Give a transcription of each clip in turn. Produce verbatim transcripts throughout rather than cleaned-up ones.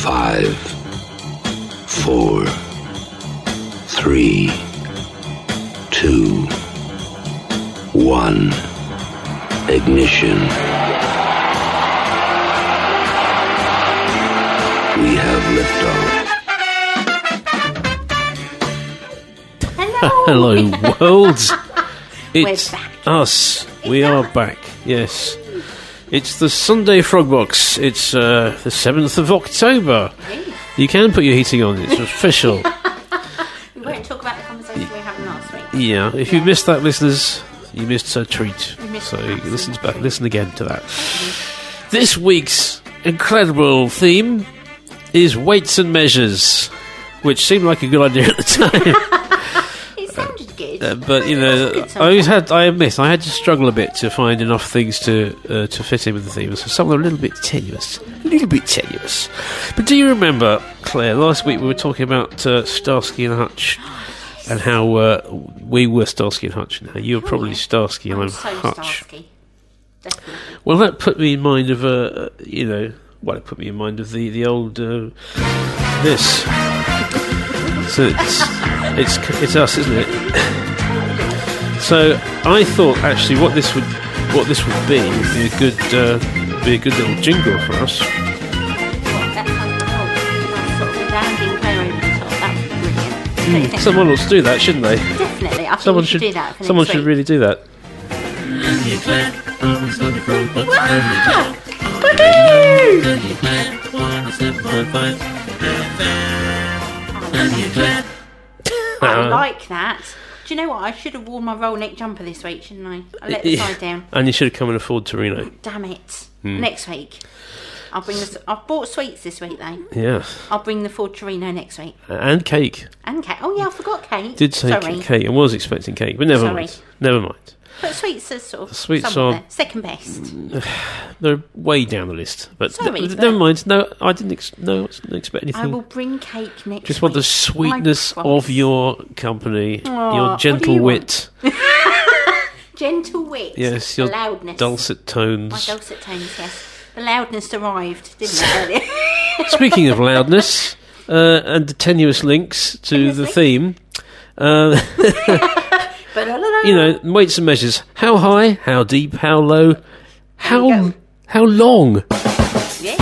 Five, four, three, two, one, ignition. We have liftoff. Hello. Hello, world. It's us. We are back, yes. It's the Sunday Frogbox. It's uh, the seventh of October. Really? You can put your heating on. It's official. We won't talk about the conversation we were having last week. Yeah. If yeah. you missed that, listeners, you missed a treat. We missed so listen back, listen again to that. Mm-hmm. This week's incredible theme is weights and measures, which seemed like a good idea at the time. It sounded good. Uh, but, you know, I always had, I admit, I had to struggle a bit to find enough things to uh, to fit in with the theme. So some of them are a little bit tenuous. A little bit tenuous. But do you remember, Claire, last week we were talking about uh, Starsky and Hutch and how uh, we were Starsky and Hutch. Now, you were probably Starsky and I'm, I'm so Hutch. Starsky. Definitely. Well, that put me in mind of, uh, you know, well, it put me in mind of the, the old, uh, this. So it's, it's, it's us, isn't it? So I thought actually what this would, what this would be would be a good, uh, be a good little jingle for us. Mm. Someone ought to do that, shouldn't they? Definitely. I think someone should, should do that. Someone should really do that. I like that. Do you know what? I should have worn my roll neck jumper this week, shouldn't I? I let the side down. And you should have come in a Ford Torino. Oh, damn it! Mm. Next week. I'll bring the, I've bought sweets this week, though. Yeah. I'll bring the Ford Torino next week. And cake. And cake. Oh, yeah, I forgot cake. Did say Sorry. cake. I was expecting cake, but never Sorry. mind. Never mind. But sweets are sort of sweets are there. Second best. They're way down the list. But Sorry, th- but never mind. No, I didn't, ex- no, I didn't expect anything. I will bring cake next week. Just want the sweetness of your company, Aww, your gentle wit. Gentle wit. Yes, your loudness. Dulcet tones. My dulcet tones, yes. The loudness arrived, didn't it, earlier? Speaking of loudness uh, and the tenuous links to tenuous the links? theme, uh, you know, weights and measures. How high? How deep? How low? How how long? Yeah.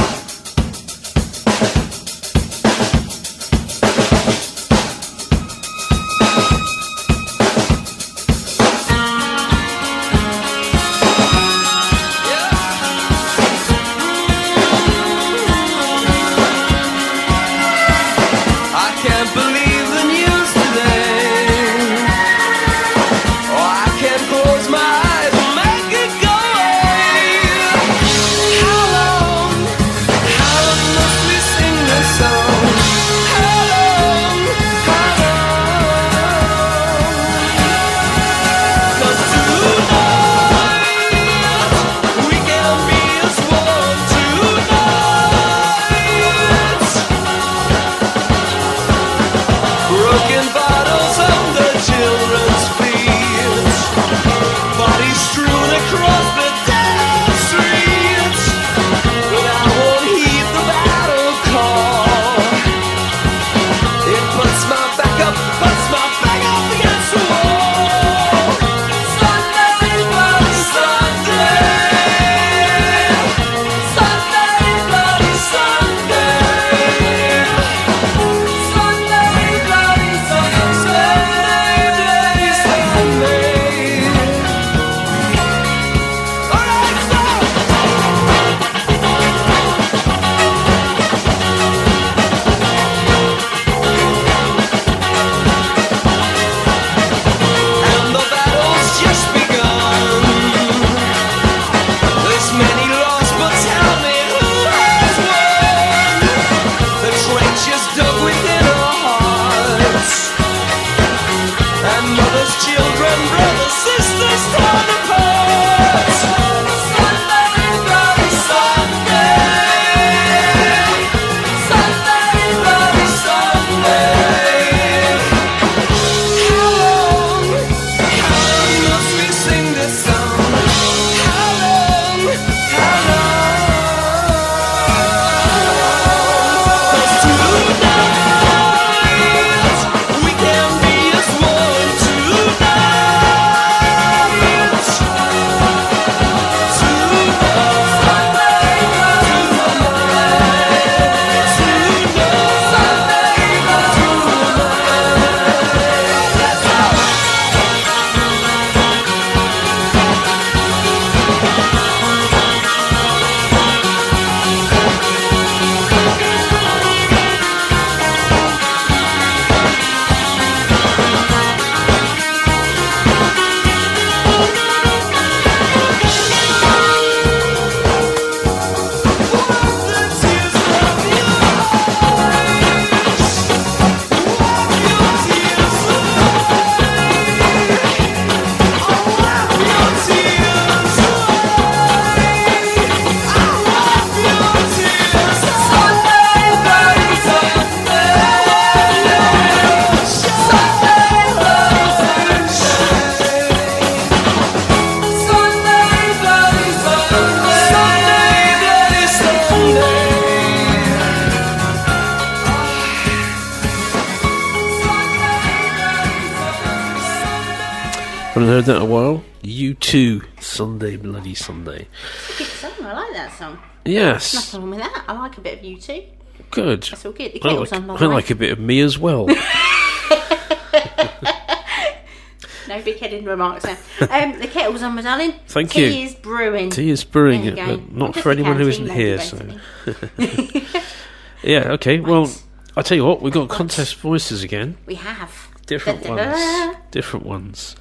heard that in a while. U two, Sunday Bloody Sunday. It's a good song, I like that song. Yes. There's nothing wrong with that. I like a bit of U two. Good. That's all good. I, like, on, I like a bit of me as well. No big-headed remarks there. Um, the kettle's on, my darling. Thank Tea you. Tea is brewing. Tea is brewing, it, but not for anyone who isn't here. So. Yeah, okay. Right. Well, I tell you what, we've got contest voices again. We have. Different da, da, da, da. ones. Different ones.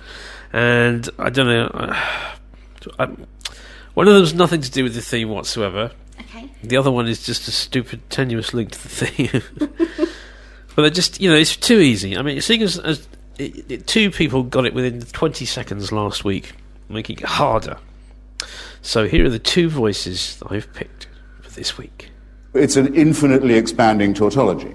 And I don't know. I, I, one of them's nothing to do with the theme whatsoever. Okay. The other one is just a stupid, tenuous link to the theme. But they're just, you know, it's too easy. I mean, seeing as... as It, it, two people got it within twenty seconds last week, making it harder. So here are the two voices that I've picked for this week. It's an infinitely expanding tautology.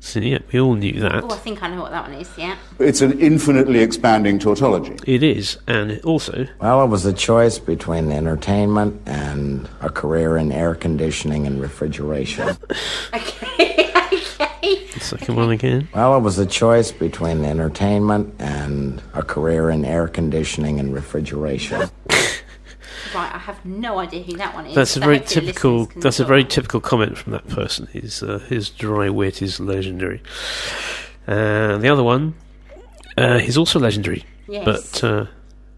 So, yeah, we all knew that. Oh, I think I know what that one is, yeah. It's an infinitely expanding tautology. It is, and it also... Well, it was a choice between entertainment and a career in air conditioning and refrigeration. Okay. The second one again. Well, it was a choice between entertainment and a career in air conditioning and refrigeration. Right, I have no idea who that one is. That's a very typical. That's a very typical comment from that person. His uh, his dry wit is legendary. Uh, the other one, uh, he's also legendary. Yes. But. Uh,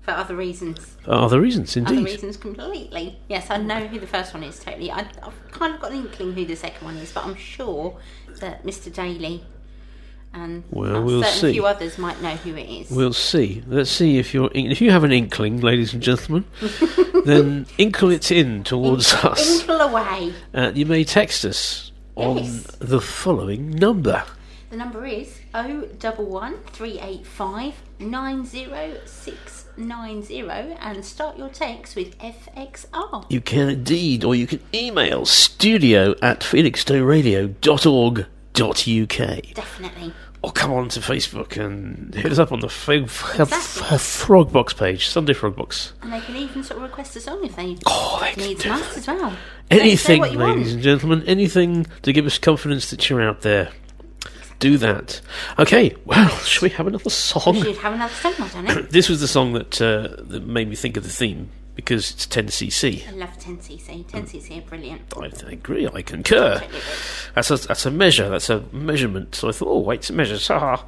For other reasons. For other reasons, indeed. Other reasons completely. Yes, I know who the first one is, totally. I, I've kind of got an inkling who the second one is, but I'm sure that Mister Daly and well, we'll a certain see. few others might know who it is. We'll see. Let's see if you're... If you have an inkling, ladies and gentlemen, then inkle it in towards inkle, us. Inkle away. Uh, you may text us on yes. the following number. The number is oh one one three eight five nine oh six. nine zero and start your text with F X R. You can indeed, or you can email studio at felixstowe radio dot org dot U K. Definitely. Or come on to Facebook and hit us up on the frog, exactly. frog box page, Sunday Frog Box. And they can even sort of request a song if they oh, need some us as well. Anything, ladies want. and gentlemen, anything to give us confidence that you're out there. Do that. Okay, well, should we have another song? We should have another song, I don't know. This was the song that uh, that made me think of the theme, because it's ten C C. I love ten C C. ten C C are brilliant. I agree, I concur. Totally. That's a, that's a measure, that's a measurement. So I thought, oh, wait, it's a measure. uh,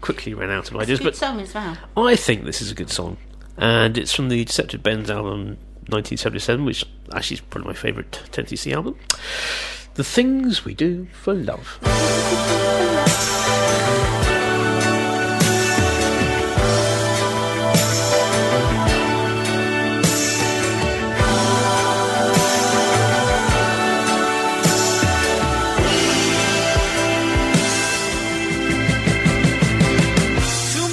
quickly ran out of it's ideas. It's a good but song as well. I think this is a good song, and it's from the Deceptive Bends album, nineteen seventy-seven, which actually is probably my favourite ten C C album. The Things We Do For Love. Too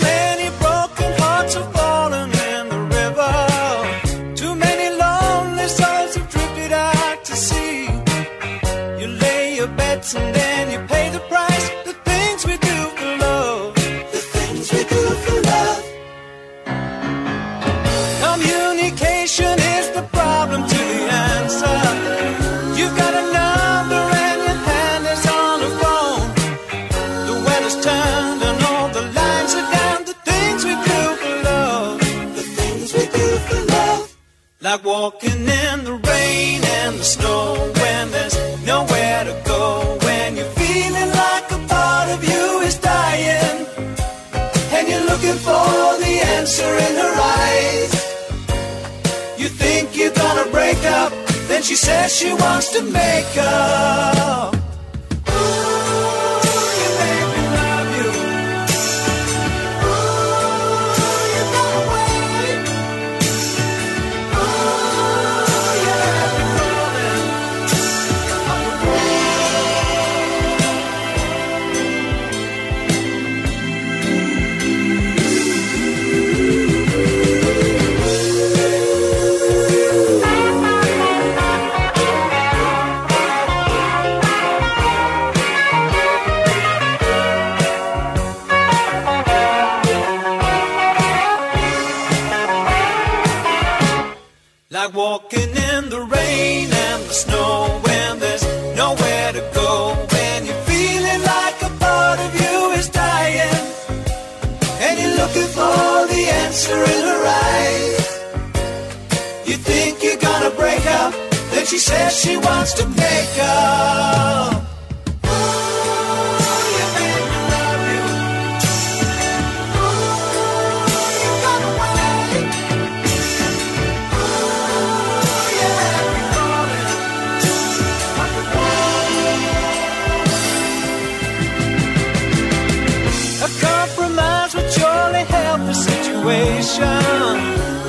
many broken hearts have fallen in the river. Too many lonely souls have drifted out to sea. And then you pay the price. The things we do for love. The things we do for love. Communication is the problem to the answer. You've got a number and your hand is on the phone. The weather's turned and all the lines are down. The things we do for love. The things we do for love. Like walking in the rain and the snow when there's nowhere to go. For the answer in her eyes. You think you're gonna break up, then she says she wants to make up. Walking in the rain and the snow when there's nowhere to go. When you're feeling like a part of you is dying and you're looking for the answer in her eyes. You think you're gonna break up, then she says she wants to make up.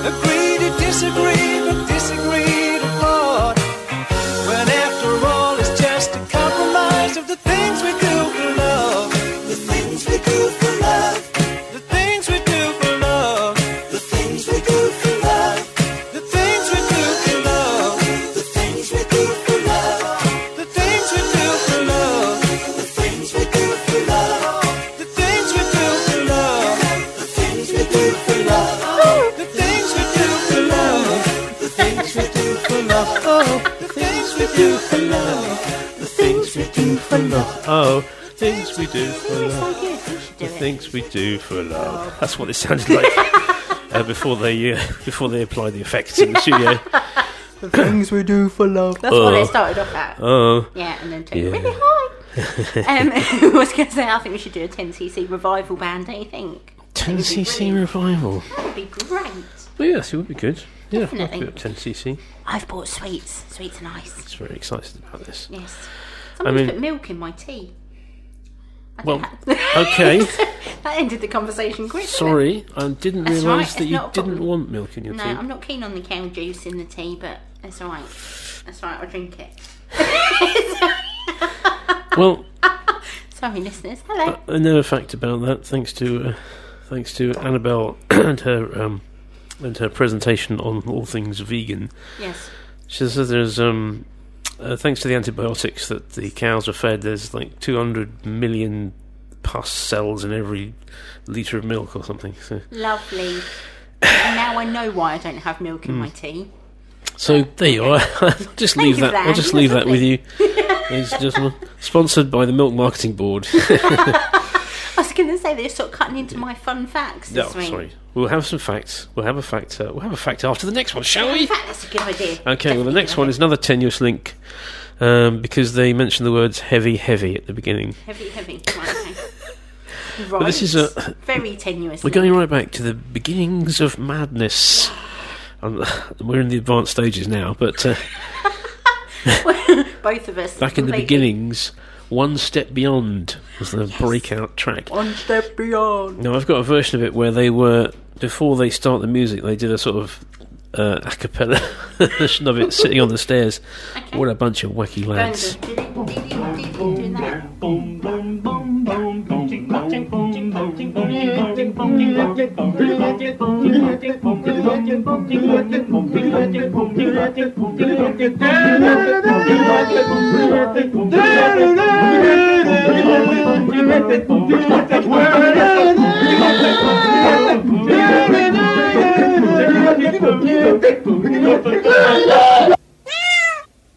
Agree to disagree, but disagree to part, when after all it's just a compromise of the things we do for love. The things we do for love. The things we do for love. The things we do for love. The things we do for love. The things we do for love. The things we do for love. The things we do for love. The things we do for love. The things we do for love. Oh, things we do for love. The things we do for love. That's what it sounded like uh, before they uh, before they applied the effects in the studio. The things we do for love. That's oh. what they started off at. Oh, yeah, and then took yeah. it really high. um, I was going to say, I think we should do a ten c c revival band. Don't you think? ten c c revival. That would be great. Well, yes, it would be good. Yeah, definitely. ten c c. I've bought sweets. Sweets are nice. It's very excited about this. Yes. I'm going to put milk in my tea. I well, okay. That ended the conversation quickly. Sorry, I didn't realise right, that you didn't want milk in your no, tea. No, I'm not keen on the cow juice in the tea, but it's all right. That's all right, I'll drink it. Well, sorry, listeners. Hello. I know a fact about that, thanks to uh, thanks to Annabelle and her um, and her presentation on all things vegan. Yes. She says there's um. Uh, thanks to the antibiotics that the cows are fed, there's like two hundred million pus cells in every litre of milk or something. So. Lovely. And now I know why I don't have milk in mm. my tea. So there you are. I'll just Thank leave that. I'll just leave that with you, ladies and gentlemen. Sponsored by the Milk Marketing Board. I was going to say they're sort of cutting into my fun facts this no, week. Sorry. We'll have some facts. We'll have a fact. Uh, we'll have a fact after the next one, shall we? In fact, that's a good idea. Okay. Definitely. Well, the next one is another tenuous link um, because they mention the words "heavy, heavy" at the beginning. Heavy, heavy. Right. Okay. Right. This is a very tenuous. We're link. Going right back to the beginnings of madness. I'm, we're in the advanced stages now, but uh, both of us back in the beginnings. One Step Beyond was the yes. breakout track. One Step Beyond. Now, I've got a version of it where they were, before they start the music, they did a sort of uh, a cappella version of it sitting on the stairs. Okay. What a bunch of wacky lads.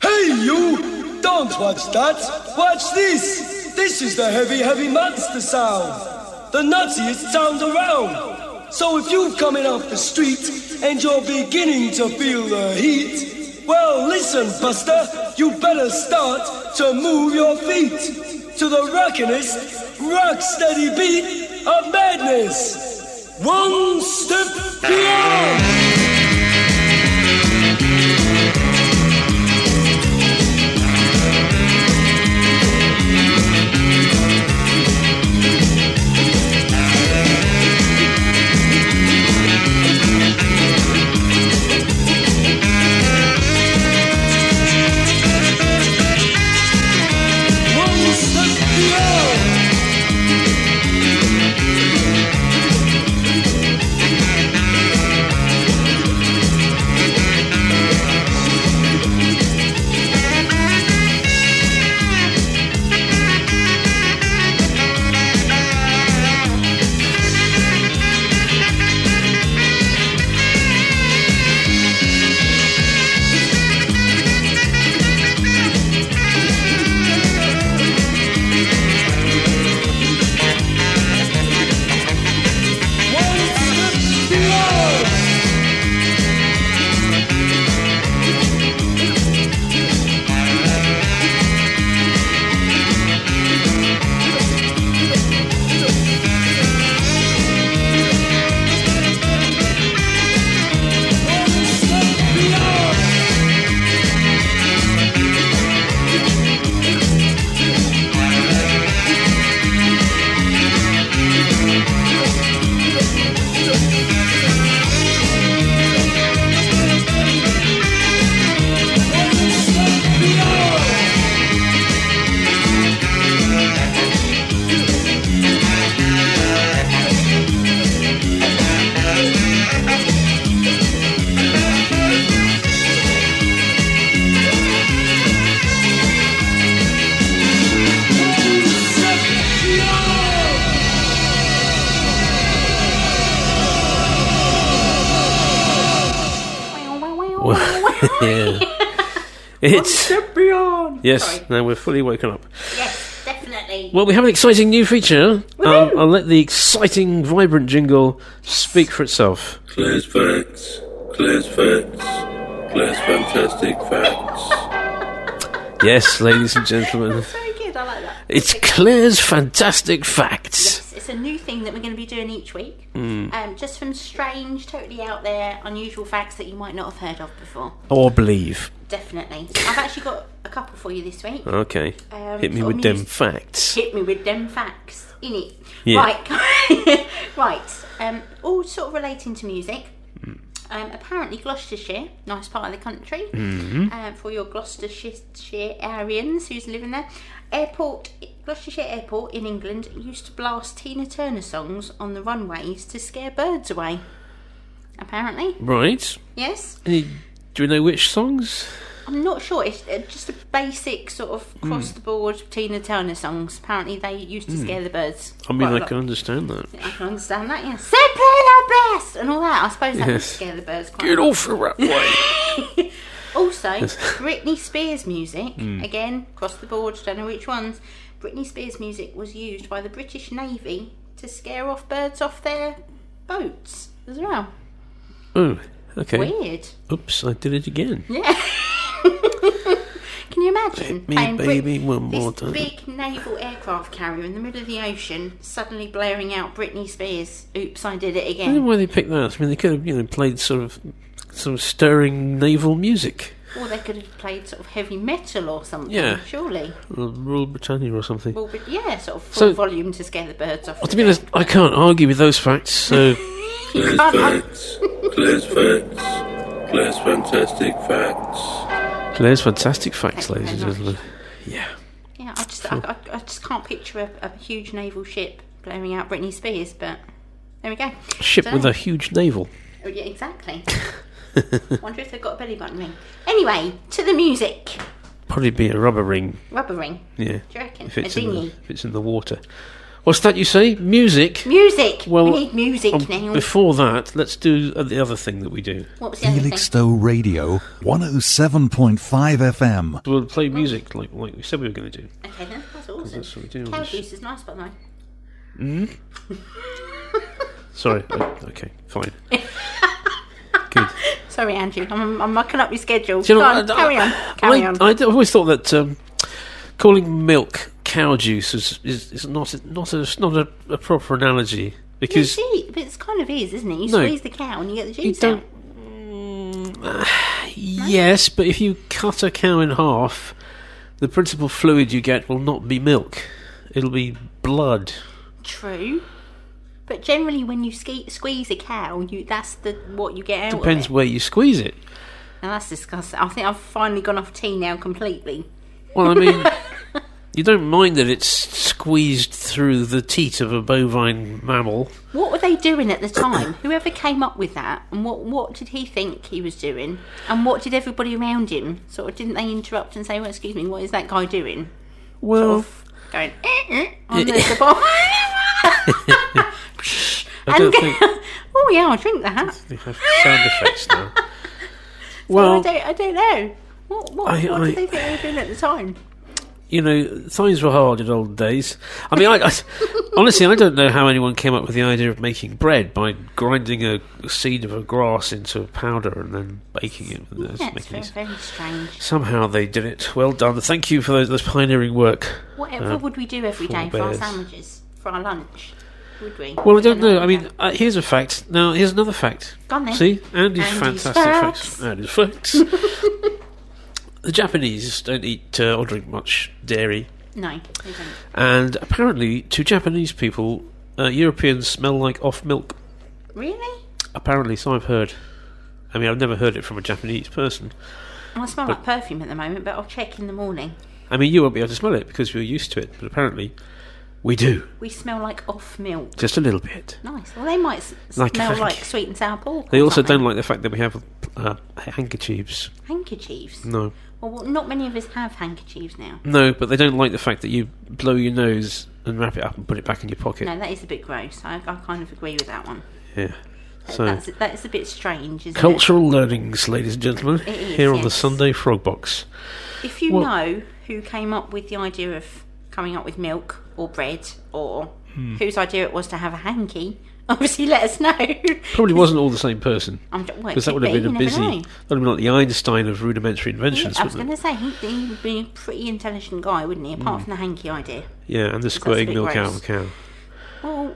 Hey you! Don't watch that! Watch this! This is the heavy, heavy monster sound! The nuttiest sound around! So if you've come in off the street and you're beginning to feel the heat, well listen, Buster, you better start to move your feet to the rockinest, rock-steady beat of madness! One Step Beyond! yeah. It's One Step Beyond. Yes, Sorry. Now we're fully woken up. Yes, definitely. Well, we have an exciting new feature. Um, I'll let the exciting, vibrant jingle speak for itself. Claire's Facts, Claire's Facts, Claire's Fantastic Facts. Yes, ladies and gentlemen. That's very good, I like that. It's Claire's Fantastic Facts. Yes. A new thing that we're going to be doing each week, mm. um, just from strange, totally out there, unusual facts that you might not have heard of before or believe. Definitely. I've actually got a couple for you this week. Okay. Um, hit me with them facts. Hit me with them facts. In it. Yeah. Right. right. Um, all sort of relating to music. Mm. Um, apparently, Gloucestershire, nice part of the country, mm-hmm. um, for your Gloucestershireans who's living there. Airport, Gloucestershire Airport in England used to blast Tina Turner songs on the runways to scare birds away. Apparently, right? Yes. Any, do we know which songs? I'm not sure. It's just a basic sort of across mm. the board Tina Turner songs. Apparently, they used to mm. scare the birds. I mean, I can understand that. I can understand that. Yes. Say play our best and all that. I suppose that yes. would scare the birds. Quite Get much. Off the runway. Also, yes. Britney Spears music, mm. again, across the board, don't know which ones, Britney Spears music was used by the British Navy to scare off birds off their boats as well. Oh, okay. Weird. Oops, I did it again. Yeah. Can you imagine? Let me, baby, Brit- one more time. This big naval aircraft carrier in the middle of the ocean suddenly blaring out Britney Spears, oops, I did it again. I don't know why they picked that. I mean, they could have, you know, played sort of... some stirring naval music. Or they could have played sort of heavy metal or something, yeah. surely. Royal Britannia or something. Royal Brit- yeah, sort of full so, volume to scare the birds off. Well, the to be honest, I can't argue with those facts, so... Claire's Facts, Claire's Facts, Claire's Fantastic Facts. Claire's Fantastic Facts, ladies and gentlemen. Yeah. Yeah, I just, I, I, I just can't picture a, a huge naval ship blowing out Britney Spears, but there we go. A ship so, with a huge navel. Oh, yeah, exactly. Wonder if they've got a belly button ring. Anyway, to the music. Probably be a rubber ring. Rubber ring? Yeah. Do you reckon? If it's, a dinghy. In, the, if it's in the water. What's that you say? Music? Music! Well, we need music um, now. Before that, let's do the other thing that we do. What was the Felixstowe Radio, one oh seven point five F M. We'll play music like, like we said we were going to do. Okay then, that's awesome. That's what we do. Cow juice is nice, by the way. Mm? Sorry, okay, fine. Good. Sorry, Andrew, I'm, I'm mucking up your schedule. You know, on, I, carry on, carry I, on. I, I always thought that um, calling milk cow juice is, is, is not not a not a, a proper analogy because yeah, see, but it's kind of is, isn't it? You no, squeeze the cow and you get the juice out. Mm, uh, yes, but if you cut a cow in half, the principal fluid you get will not be milk; it'll be blood. True. But generally, when you ske- squeeze a cow, you, that's the what you get out Depends of it. Depends where you squeeze it. Now, that's disgusting. I think I've finally gone off tea now completely. Well, I mean, you don't mind that it's squeezed through the teat of a bovine mammal. What were they doing at the time? Whoever came up with that, and what, what did he think he was doing? And what did everybody around him? Sort of, didn't they interrupt and say, well, excuse me, what is that guy doing? Well... Sort of going, eh, eh, on the, the bottom. I don't think... oh yeah, I'll drink that. I think I have sound effects now. so well, I don't, I don't know. What, what, I, what I, did they think they were doing at the time? You know, times were hard in old days. I mean, I, I, honestly, I don't know how anyone came up with the idea of making bread by grinding a, a seed of a grass into a powder and then baking it. Yeah, it's making very, it. very strange. Somehow they did it. Well done. Thank you for those, those pioneering work. Whatever uh, would we do every day for bears. Our sandwiches, for our lunch? Would we? Well, I don't know. I mean, uh, here's a fact. Now, here's another fact. Go on then. See? Andy's, Andy's fantastic facts. facts. Andy's facts. The Japanese don't eat uh, or drink much dairy. No, they don't. And apparently, to Japanese people, uh, Europeans smell like off milk. Really? Apparently, so I've heard. I mean, I've never heard it from a Japanese person. Well, I smell but, like perfume at the moment, but I'll check in the morning. I mean, you won't be able to smell it because you're used to it, but apparently... We do. We smell like off milk. Just a little bit. Nice. Well, they might s- like smell like sweet and sour pork. They also don't like the fact that we have uh, handkerchiefs. Handkerchiefs? No. Well, not many of us have handkerchiefs now. No, but they don't like the fact that you blow your nose and wrap it up and put it back in your pocket. No, that is a bit gross. I, I kind of agree with that one. Yeah. So that's, that's a bit strange, isn't cultural it? Cultural learnings, ladies and gentlemen, is, here yes. on the Sunday Frog Box. If you well, know who came up with the idea of coming up with milk or bread, or hmm. whose idea it was to have a hanky, obviously let us know. Probably wasn't all the same person, because that would have be, been a busy, know. that would have been like the Einstein of rudimentary inventions. Yeah, I was going to say, he'd, he'd be a pretty intelligent guy, wouldn't he, apart mm. from the hanky idea. Yeah, and the square egg milk gross. Out of a cow. Well,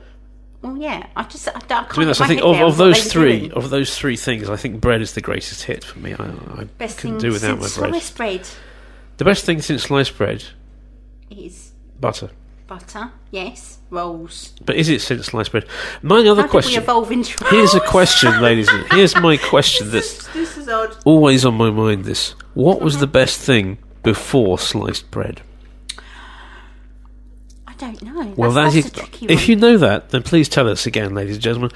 well, yeah, I just, I, I can't I think of, of those three, doing. of those three things, I think bread is the greatest hit for me. I, I best couldn't do without my bread. Sliced bread. The best thing since sliced bread is butter. Butter, yes, rolls. But is it since sliced bread? My other How question. Did we evolve into here's a question, ladies. And here's my question. This, this, this is odd. Always on my mind. This. What was the best thing before sliced bread? I don't know. Well, that's, that's, that's a tricky one. If you know that, then please tell us again, ladies and gentlemen.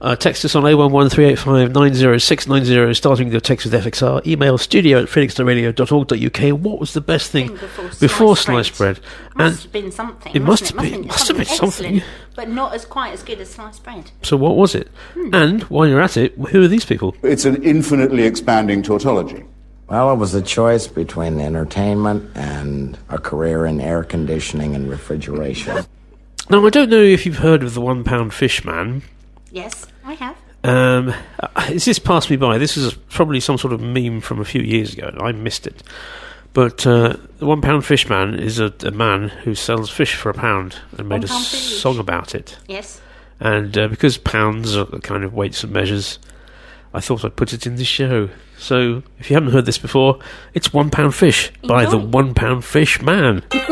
Uh, text us on oh one one, three eight five, nine oh six nine oh, starting your text with F X R. Email studio at felixstowe radio dot org dot U K. What was the best thing, thing before, before sliced bread? bread? Must and have been something. It must have been. It must have been something. Excellent, but not as quite as good as sliced bread. So what was it? Hmm. And while you're at it, who are these people? It's an infinitely expanding tautology. Well, it was a choice between entertainment and a career in air conditioning and refrigeration. Now, I don't know if you've heard of the One Pound Fish Man. Yes, I have. Um, it's just passed me by. This is probably some sort of meme from a few years ago. I missed it. But uh, the One Pound Fish Man is a, a man who sells fish for a pound and made a fish. song about it. Yes. And uh, because pounds are kind of weights and measures, I thought I'd put it in the show. So, if you haven't heard this before, it's One Pound Fish Enjoy. by the One Pound Fish Man. Come on,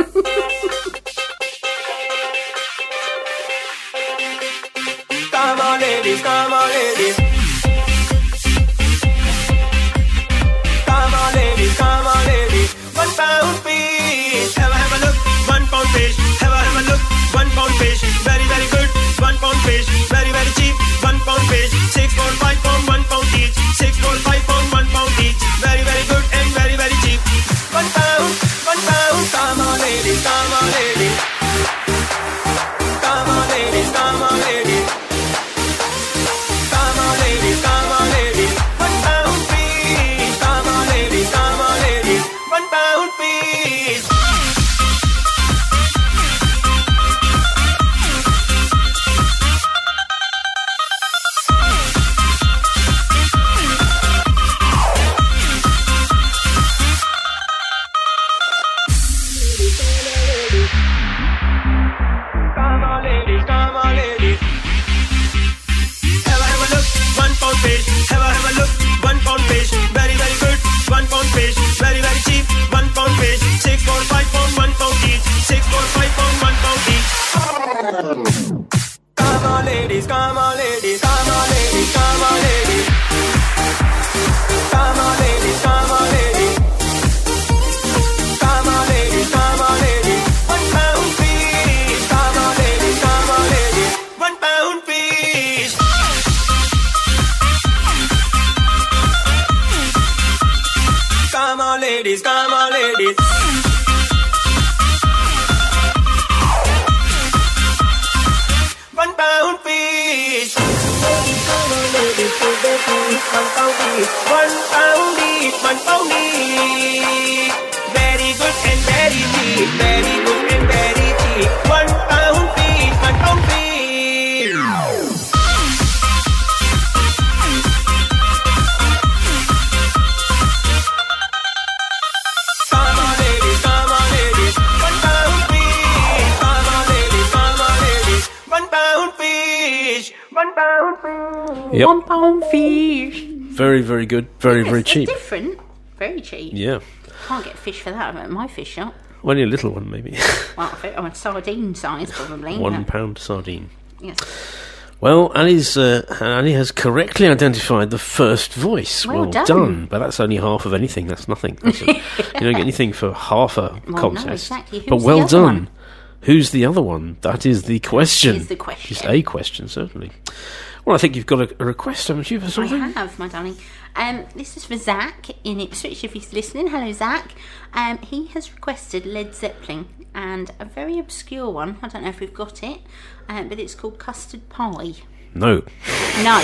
ladies, come on, ladies. Come on, ladies, come on, ladies. One pound fish. Have a, have a look. One pound fish. Have a, have a look. One pound fish. Very, very good. One pound fish. Very, very cheap. One pound fish. Six pound, five pound, one pound each. Six pound, five pound, one pound each. Very, very good and very, very cheap. One pound, one pound. Come on, ladies, come on, ladies. Come on, ladies, come on, ladies. Come on, ladies, come on, ladies. One pound fish. Come on, ladies, come on, ladies. One pound fish. Have a, have a look, one pound fish, very, very good, one pound fish, very, very cheap, one pound fish, six pound, five pound, one pound each, six pound, five pound, one pound each. Come on, ladies, come on, ladies, come on, ladies, come on, ladies. Come on, ladies, come on, ladies. Come on, ladies, come on, ladies. One pound fish, come on, ladies, come on, ladies. One pound fish. Come on, ladies, come on, ladies. One pound fish. Come on, ladies, come on, ladies. One pound fish. One pound fish. One pound fish. Very good and very cheap. Very good and very cheap. One pound fish. One pound fish. One pound fish. Yep. One pound fish. Very, very good. Very, yes, very cheap. Different. Very cheap. Yeah. Can't get fish for that at my fish shop. Only a little one, maybe. Well, I'm a sardine size, probably. One but... pound sardine. Yes. Well, Annie's, uh, Annie has correctly identified the first voice. Well, well done. done. But that's only half of anything. That's nothing. That's yeah. You don't get anything for half a well, contest. No, exactly. Who's but well done. One? Who's the other one? That is the question. It is the question. It's a question, certainly. Well, I think you've got a, a request, haven't you, for something? I have, my darling. Um, this is for Zach in Ipswich, if he's listening. Hello, Zach. Um, he has requested Led Zeppelin and a very obscure one. I don't know if we've got it, um, but it's called Custard Pie. No. No.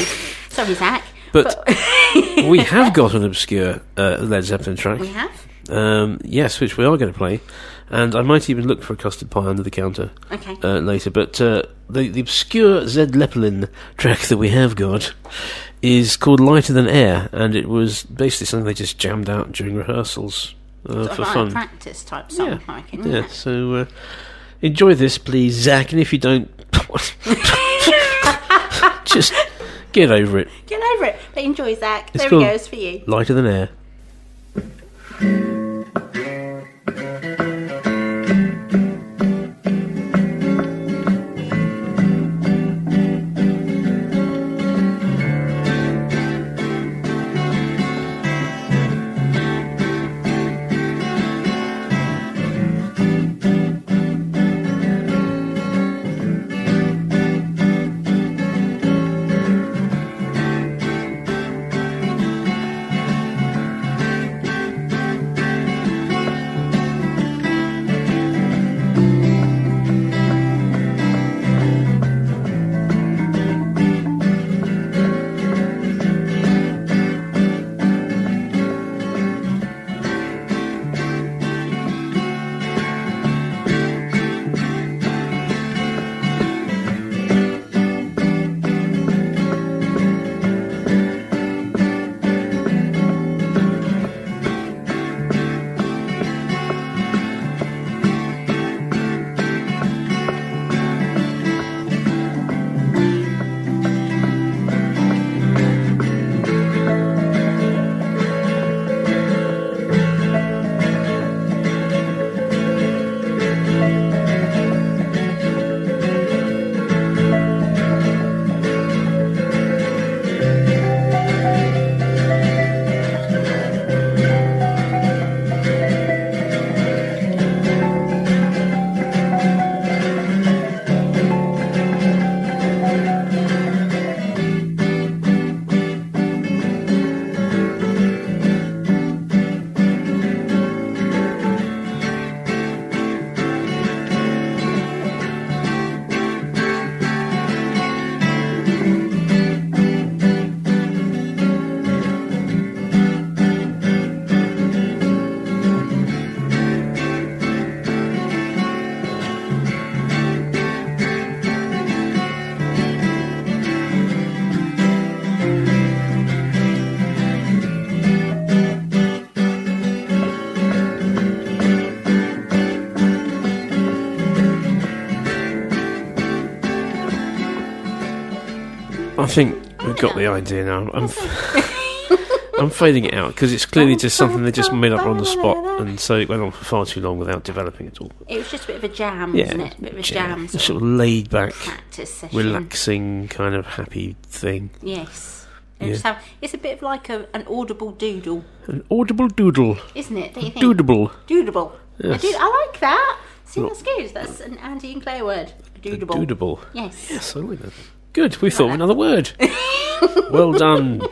Sorry, Zach. But, but we have got an obscure uh, Led Zeppelin track. We have? Um, yes, which we are going to play. And I might even look for a custard pie under the counter okay. uh, later. But uh, the, the obscure Zed Zeppelin track that we have got is called Lighter Than Air, and it was basically something they just jammed out during rehearsals uh, for fun. Practice type song, yeah. I reckon, yeah. yeah. So uh, enjoy this, please, Zach. And if you don't, just get over it. Get over it. But enjoy, Zach. It's there we go. It's for you. Lighter Than Air. I think we've got the idea now. I'm f- I'm fading it out because it's clearly just something they just made up on the spot, and so it went on for far too long without developing at all. It was just a bit of a jam, yeah, wasn't it? A bit of a jam. Sort, sort of laid back, relaxing, kind of happy thing. Yes. Yeah. Have, it's a bit of like a, an audible doodle. An audible doodle. Isn't it? Don't you think? Doodable. Doodable. Yes. I, do, I like that. See, that's good. That's an Andy and Claire word. Doodable. A doodable. Yes. Yes, I like that. Good, we thought of another word. Well done.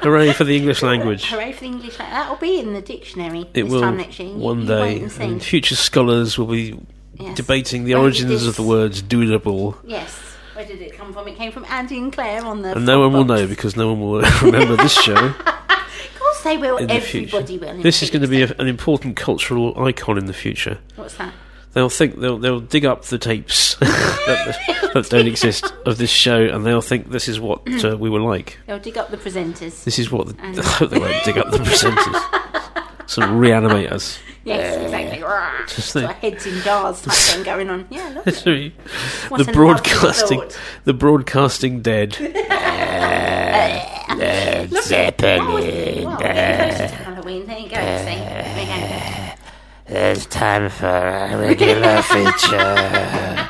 Hooray for the English language. Hooray for the English language. That'll be in the dictionary it this will, time next year. One you, day. You and future scholars will be yes. debating the Where origins of the words doodable. Yes. Where did it come from? It came from Andy and Claire on the... And no one box. will know because no one will remember this show. Of course they will. Everybody will. In this the is going to be a, an important cultural icon in the future. What's that? They'll think they'll they'll dig up the tapes that, that don't exist of this show, and they'll think this is what uh, we were like. They'll dig up the presenters. This is what the, I hope they won't dig up the presenters. So reanimate us. Yes, yeah. exactly. Just so our heads in jars type thing going on. Yeah, lovely. What the broadcasting, the broadcasting dead. Led Zeppelin. Well, we're closer to Halloween. There you go. See, there you go. It's time for a regular feature.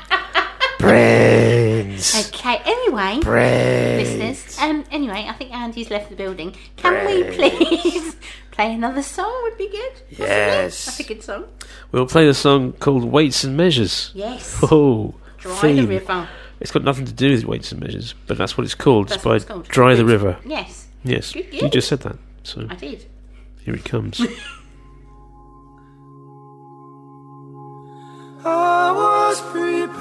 Brains. Okay, anyway. Brains. Listeners. Um, anyway, I think Andy's left the building. Can Brains. we please play another song? Would be good. Yes. That's a good song. We'll play the song called Weights and Measures. Yes. Oh, Dry theme. the River. It's got nothing to do with Weights and Measures, but that's what it's called. That's it's by it's called. Dry the River. Yes. Yes. Good, good. You just said that. So I did. Here it comes. I was prepared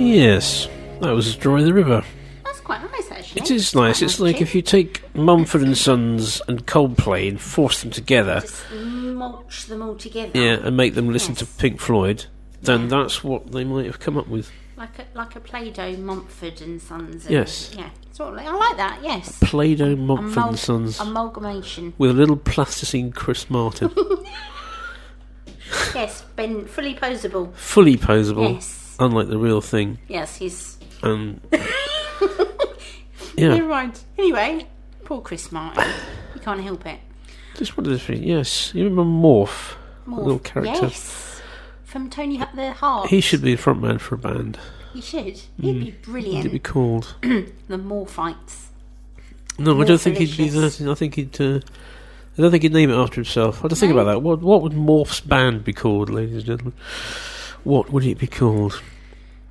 Yes, that was Destroy the River. That's quite nice, actually. It is nice. It's like if you take Mumford and Sons and Coldplay and force them together. Just mulch them all together. Yeah, and make them listen yes. to Pink Floyd. Then yeah. that's what they might have come up with. Like a, like a Play-Doh Mumford and Sons. And, yes. Yeah, sort of like, I like that, yes. A Play-Doh Mumford Amul- and Sons. Amalgamation. With a little plasticine Chris Martin. Yes, been fully posable. Fully posable. Yes. Unlike the real thing. Yes, he's... Um, yeah. Never mind. Anyway, poor Chris Martin. He can't help it. Just one of those things, yes. You remember Morph? Morph, the little character. Yes. From Tony H- the Heart. He should be the front man for a band. He should. He'd mm. be brilliant. He'd be called the Morphites. No, Morphalicious. I don't think he'd be that. I think he'd. Uh, I don't think he'd name it after himself. I had to think no. about that. What What would Morph's band be called, ladies and gentlemen? What would it be called?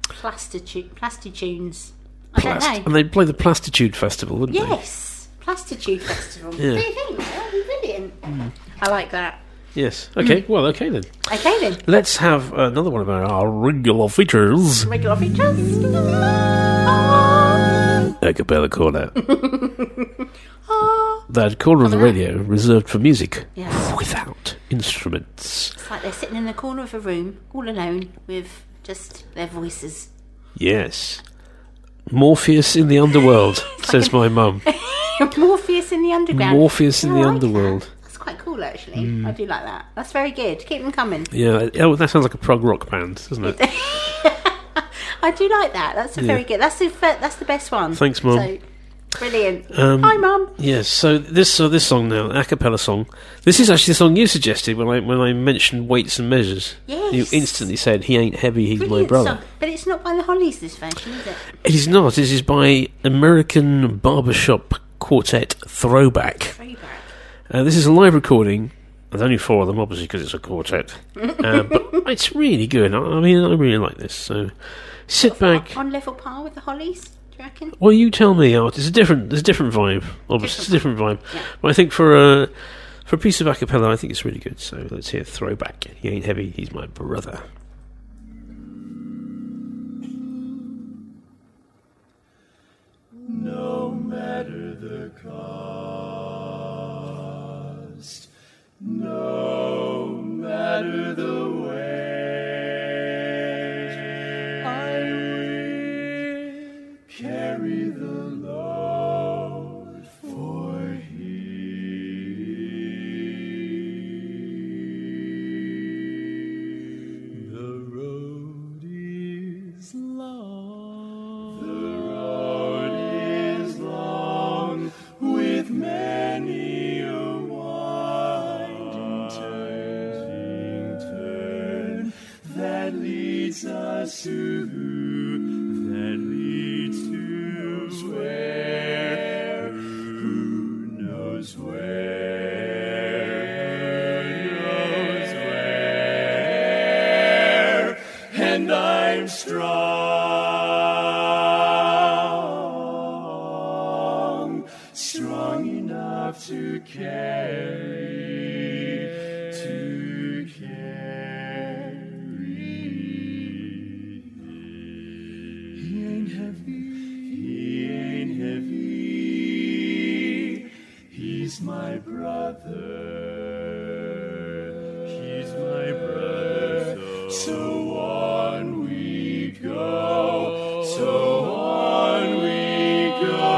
Plastitude Plastitunes. I Plast- don't know. And they'd play the Plastitude Festival, wouldn't yes. they? Yes, Plastitude Festival. Yeah. Do you think that would be brilliant? Mm. I like that. Yes. Okay. Mm. Well, okay then. Okay then. Let's have another one of our regular features. Regular features. Acapella corner. That corner of the radio reserved for music yes. without instruments. It's like they're sitting in the corner of a room, all alone, with just their voices. Yes. Morpheus in the underworld, says my mum. Morpheus in the underground. Morpheus in I the like underworld. That. Quite cool, actually. Mm. I do like that. That's very good. Keep them coming. Yeah, oh, that sounds like a prog rock band, doesn't it? I do like that. That's a yeah. very good. That's the that's the best one. Thanks, Mum. So, brilliant. Um, Hi, Mum. Yes. So this so this song now, a cappella song. This is actually the song you suggested when I when I mentioned Weights and Measures. Yes. You instantly said he ain't heavy, he's brilliant my brother. Song. But it's not by the Hollies. This version, is it? It is not. This is by American barbershop quartet Throwback. Throwback. Uh, this is a live recording. There's only four of them, obviously, because it's a quartet. Uh, but it's really good. I, I mean, I really like this. So sit back. On level par with the Hollies, do you reckon? Well, you tell me. Oh, it's a different, there's a different vibe. Obviously, it's a different vibe. Yeah. But I think for a uh, for a piece of a cappella, I think it's really good. So let's hear Throwback. He ain't heavy. He's my brother. No matter the cost. No matter the way, I will carry the load for Him. The road is long. The road is long with many. That leads us to, that leads to where, who knows where, who knows where, and I'm strong, strong enough to carry, to carry. He's my brother, he's my brother, so on we go, so on we go,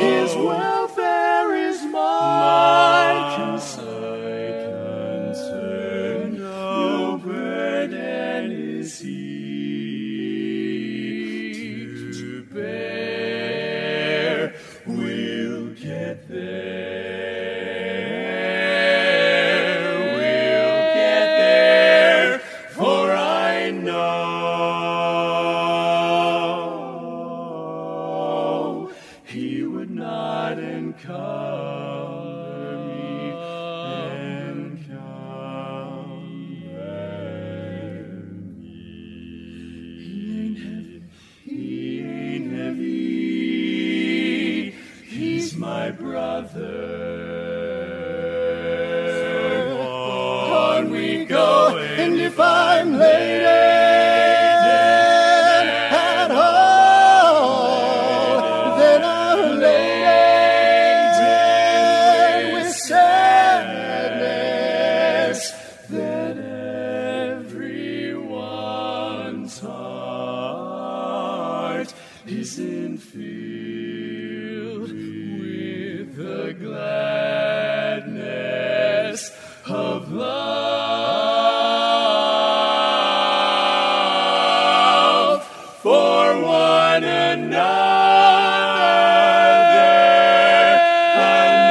his welfare is my concern, no burden is he to bear, we'll get there. If I'm laden, is infilled with the gladness of love for one another, another.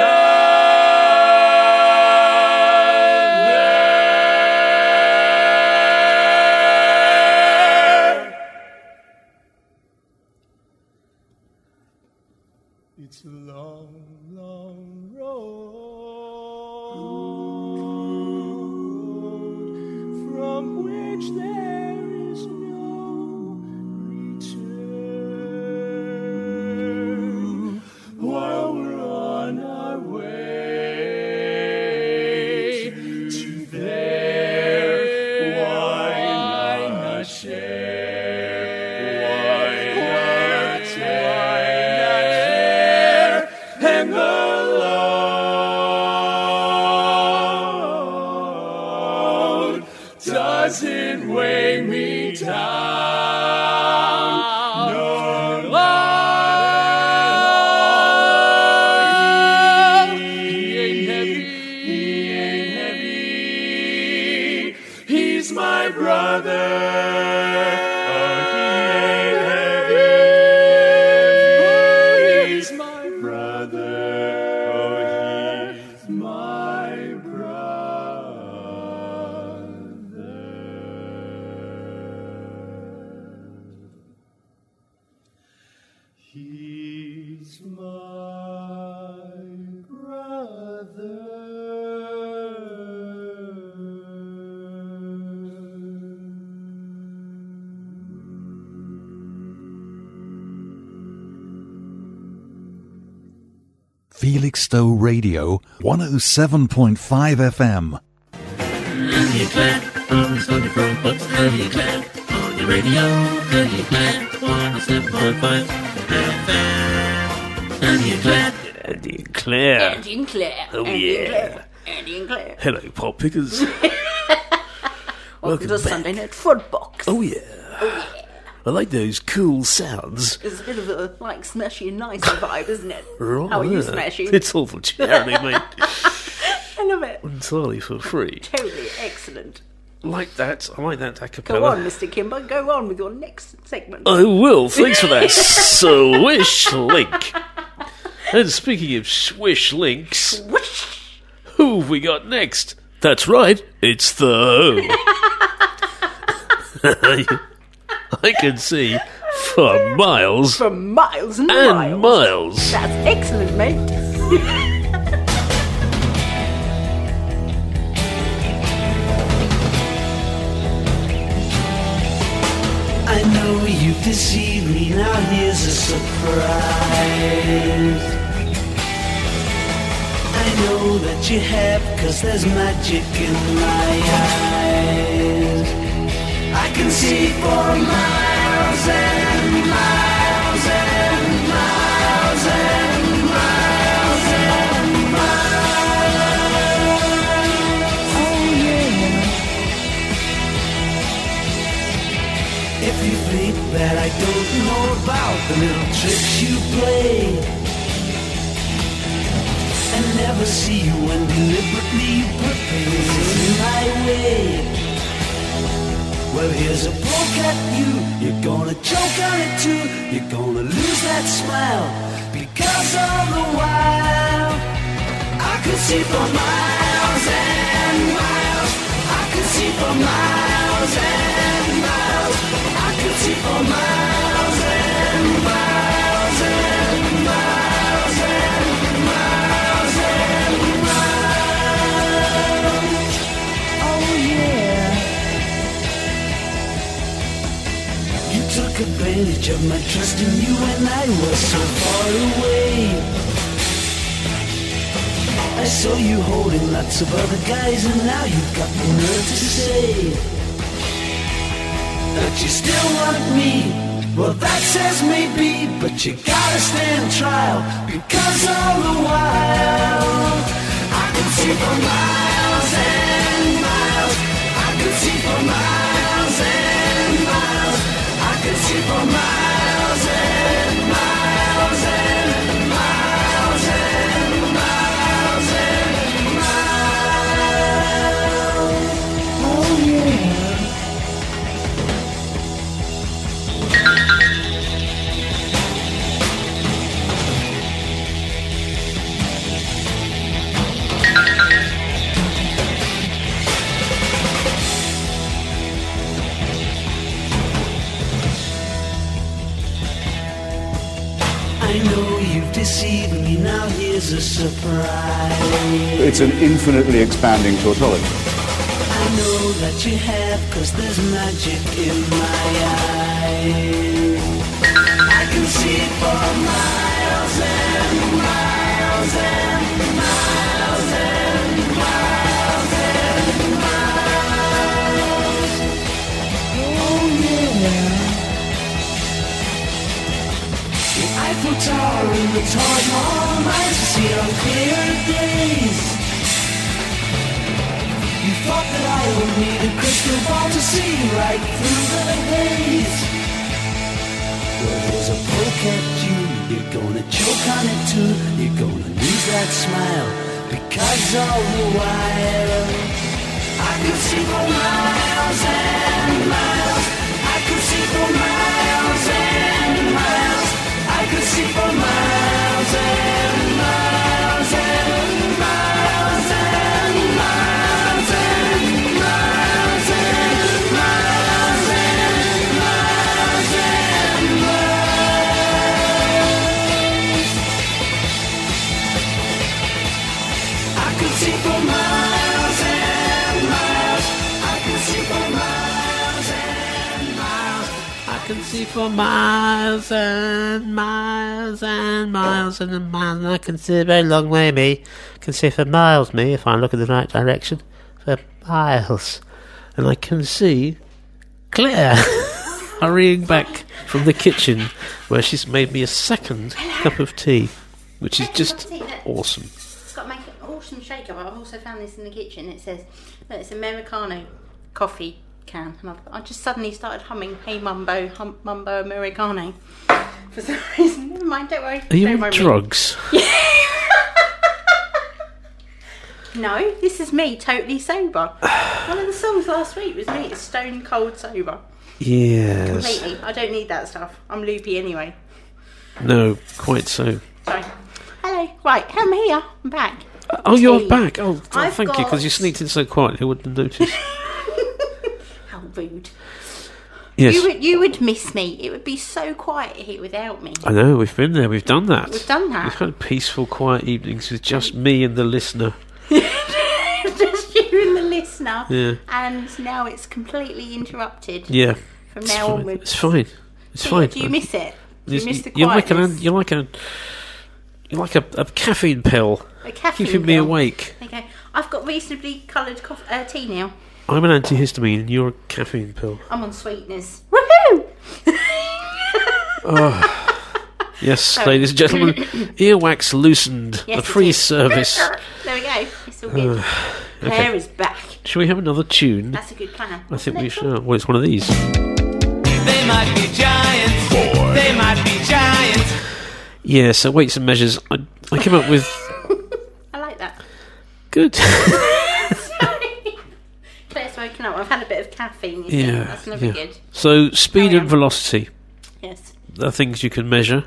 It's a long, long road. Felixstowe Radio, one oh seven point five F M. How do you clap on the Sunday Pro Bucks? How do you clap on the radio? How do you clap one oh seven point five F M? How do you clap? Andy and Claire. Andy and Claire. Oh, Andy yeah. And Claire. Andy and Claire. Hello, Pop Pickers. Welcome to Sunday Night Footbox. Oh, yeah. Oh, yeah. I like those cool sounds. It's a bit of a, like, smashy and nice vibe, isn't it? Right. How are you smashing? It's all for charity, mate. I love it. Entirely for free. Totally excellent. Like that. I like that acapella. Go on, Mister Kimber. Go on with your next segment. I will. Thanks for that swish link. And speaking of swish links, swish. Who have we got next? That's right. It's the... I Can See for Miles. For miles and, and miles. miles. That's excellent, mate. I know you deceived me, now here's a surprise. I know that you have, cause there's magic in my eyes. I can see for miles and miles and miles and miles and miles. Oh yeah. If you think that I don't know about the little tricks you play, and never see you when deliberately you put things in my way. Well, here's a poke at you, you're gonna choke on it too, you're gonna lose that smile, because all the while, I could see for miles and miles, I could see for miles and miles, I could see for miles and miles and miles and miles and miles, oh yeah. Took advantage of my trust in you and I was so far away. I saw you holding lots of other guys and now you've got the nerve to say that you still want me. Well, that says maybe, but you gotta stand trial, because all the while I could see for miles and miles, I could see for miles and miles. I can see for miles and I know you've deceived me, now here's a surprise. It's an infinitely expanding tautology. I know that you have, cause there's magic in my eyes. I can see it for miles and miles and miles and miles and miles. Oh yeah. The Eiffel Tower and the Taj Mahal, I see it on clear days. You thought that I would need a crystal ball to see right through the haze. Well, there's a poke at you, you're gonna choke on it too. You're gonna lose that smile, because all the while I could see for miles and miles. I could see for miles and miles. I could see for miles and miles and miles and miles. I can see for miles and miles and miles and miles, and I can see a very long way, me. I can see for miles, me, if I look in the right direction, for miles. And I can see Claire hurrying back from the kitchen where she's made me a second Hello. cup of tea, which is just awesome. It's got my awesome shaker, but I've also found this in the kitchen. It says, look, it's Americano coffee can, and I've, I just suddenly started humming Hey Mumbo, hum, Mumbo Americano for some reason. Never mind, don't worry. Are you on drugs? No, this is me totally sober. One of the songs last week was me stone cold sober. Yes. Completely. I don't need that stuff. I'm loopy anyway. No, quite so. Sorry. Hello. Right, I'm here. I'm back. Uh, oh, tea. You're back. Oh, I've thank got... you, because you sneaked in so quiet. Who wouldn't have noticed? Rude. Yes. You would, you would miss me. It would be so quiet here without me. I know, we've been there, we've done that. We've done that. We've had peaceful, quiet evenings with just me and the listener. Just you and the listener. Yeah. And now it's completely interrupted. Yeah. From it's now fine. onwards. It's fine. It's do, fine. Do you miss it? Do you miss the quietness? You're like, an, you're like, a, you're like a, a caffeine pill. A caffeine keeping pill. Keeping me awake. Okay. I've got reasonably coloured coffee, uh, tea now. I'm an antihistamine and you're a caffeine pill. I'm on sweeteners. Woohoo! Oh. Yes, so, ladies and gentlemen, earwax loosened. Yes, the free service. There we go. It's all good. Claire okay. is back. Shall we have another tune? That's a good plan. I think we shall. Well, it's one of these. They might be giants. Boy. They might be giants. Yeah, so Weights and Measures. I, I came up with... I like that. Good. Woken up. I've had a bit of caffeine. You yeah, think? That's never yeah. good. So speed oh, and yeah. velocity. Yes. Are things you can measure.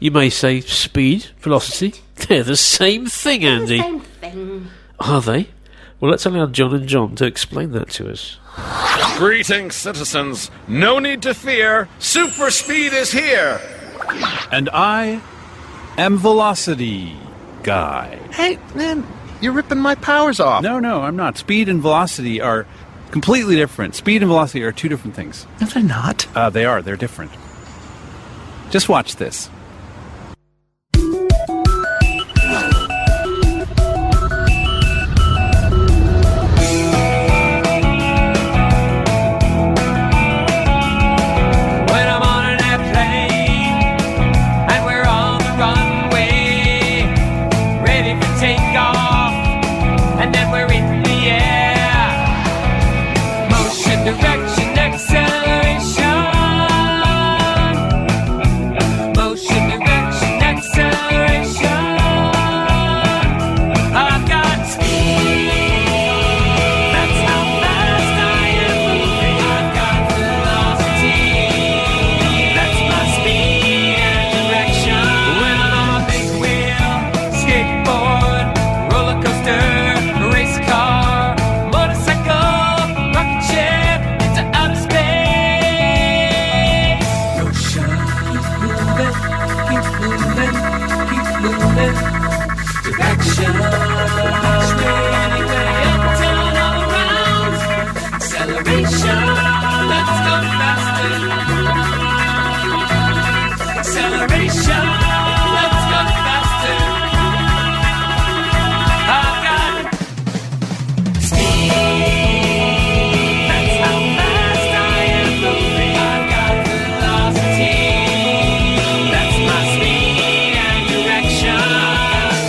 You may say speed, velocity. They're the same thing, They're Andy. The same thing. Are they? Well, let's allow John and John to explain that to us. Greetings, citizens. No need to fear. Super speed is here. And I am Velocity Guy. Hey, man, you're ripping my powers off. No, no, I'm not. Speed and velocity are completely different. Speed and velocity are two different things. No, they're not. Uh, they are. They're different. Just watch this. Direction, acceleration, motion. acceleration. Let's go faster. I've got speed. That's how fast I am moving. I've got velocity. That's my speed and direction.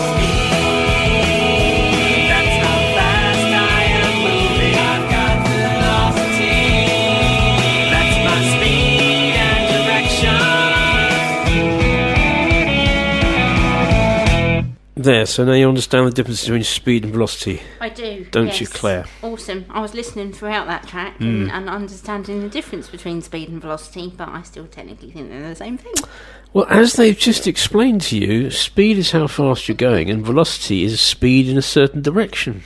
Speed. That's how fast I am moving. I've got velocity. That's my speed and direction. There, so now you understand the difference between speed and velocity. I do. Don't yes. you, Claire? Awesome. I was listening throughout that track and, and understanding the difference between speed and velocity, but I still technically think they're the same thing. Well, as they've just explained to you, speed is how fast you're going, and velocity is speed in a certain direction.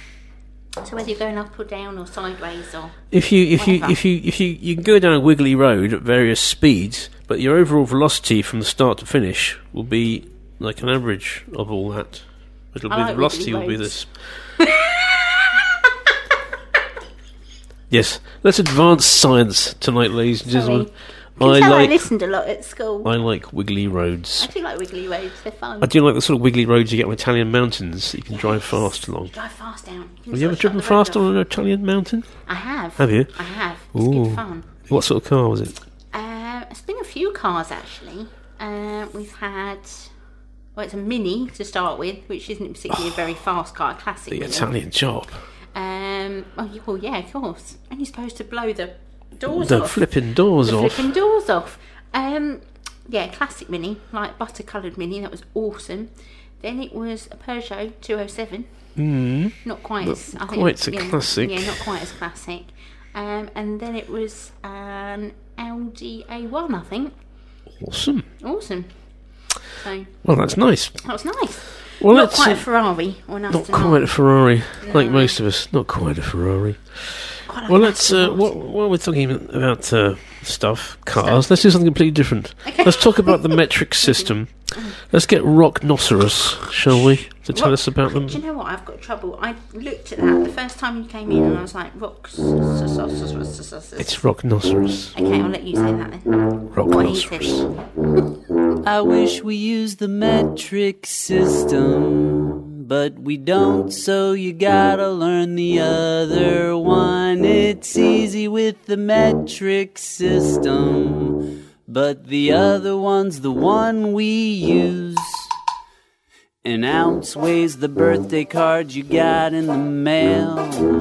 So whether you're going up or down or sideways or If you if you Whatever. if you if you, you can go down a wiggly road at various speeds, but your overall velocity from the start to finish will be like an average of all that. It'll I be the like velocity will wiggly be roads. this. Yes, let's advance science tonight, ladies and gentlemen. I Can you tell I like listened a lot at school. I like wiggly roads. I do like wiggly roads, they're fun. I do like the sort of wiggly roads you get on Italian mountains that you can drive fast along. Drive fast down. Have you ever driven fast on an Italian mountain? I have. Have you? I have. It's Ooh. good fun. What sort of car was it? Uh, it's been a few cars actually. Uh, we've had, well, it's a Mini to start with, which isn't particularly a very fast car, a classic. The Mini. Italian job. Um, oh, you- well, yeah, of course. And you're supposed to blow the doors The off. flipping doors The off. flipping doors off. Um, yeah, classic Mini, like butter coloured Mini. That was awesome. Then it was a Peugeot two oh seven. Mm. Not quite. Not as, I think quite a yeah, classic. Yeah, not quite as classic. Um, and then it was an Audi A one, I think. Awesome. Awesome. So Well, that's nice. that was nice. Well, not that's quite a Ferrari, or an Aston Not quite a Ferrari, like No. most of us. Not quite a Ferrari. Quite a Well, let's. Uh, Aston Martin. while, while we're talking about uh, stuff, cars, let's do something completely different. Okay. Let's talk about the metric system. Let's get Rocknoceros, shall we, to tell Rock- us about them? Do you know what? I've got trouble. I looked at that the first time you came in, and I was like, rocks. It's Rocknoceros. Okay, I'll let you say that then. Rocknoceros. I wish we used the metric system, but we don't, so you gotta learn the other one. It's easy with the metric system, but the other one's the one we use. An ounce weighs the birthday card you got in the mail.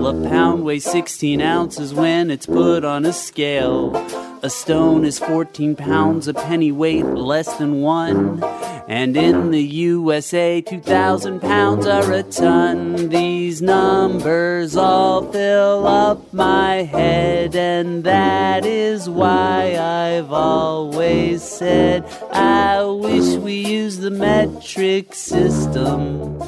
A pound weighs sixteen ounces when it's put on a scale. A stone is fourteen pounds, a penny weight less than one. And in the U S A, two thousand pounds are a ton. These numbers all fill up my head, and that is why I've always said I wish we used the metric system,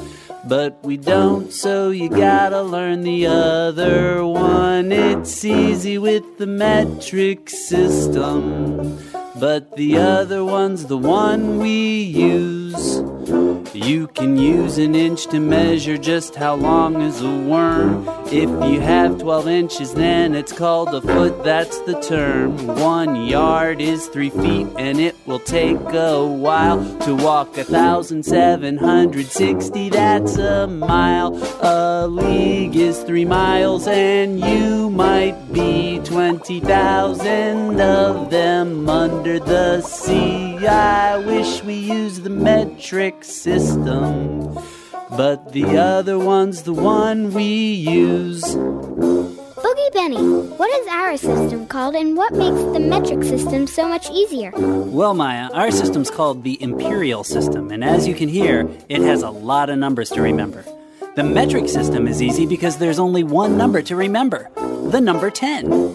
but we don't, so you gotta learn the other one. It's easy with the metric system, but the other one's the one we use. You can use an inch to measure just how long is a worm. If you have twelve inches, then it's called a foot, that's the term. One yard is three feet, and it will take a while to walk one thousand seven hundred sixty, that's a mile. A league is three miles, and you might be twenty thousand of them under the sea. I wish we used the metric system, but the other one's the one we use. Boogie Benny, what is our system called, and what makes the metric system so much easier? Well, Maya, our system's called the imperial system, and as you can hear, it has a lot of numbers to remember. The metric system is easy because there's only one number to remember, the number ten.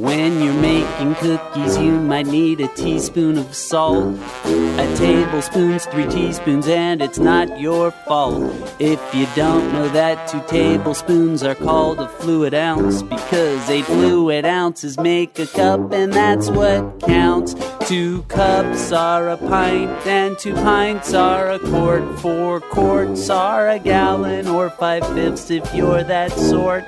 When you're making cookies, you might need a teaspoon of salt. A tablespoon's three teaspoons, and it's not your fault. If you don't know that, two tablespoons are called a fluid ounce, because eight fluid ounces make a cup, and that's what counts. Two cups are a pint, and two pints are a quart. Four quarts are a gallon, or five-fifths if you're that sort.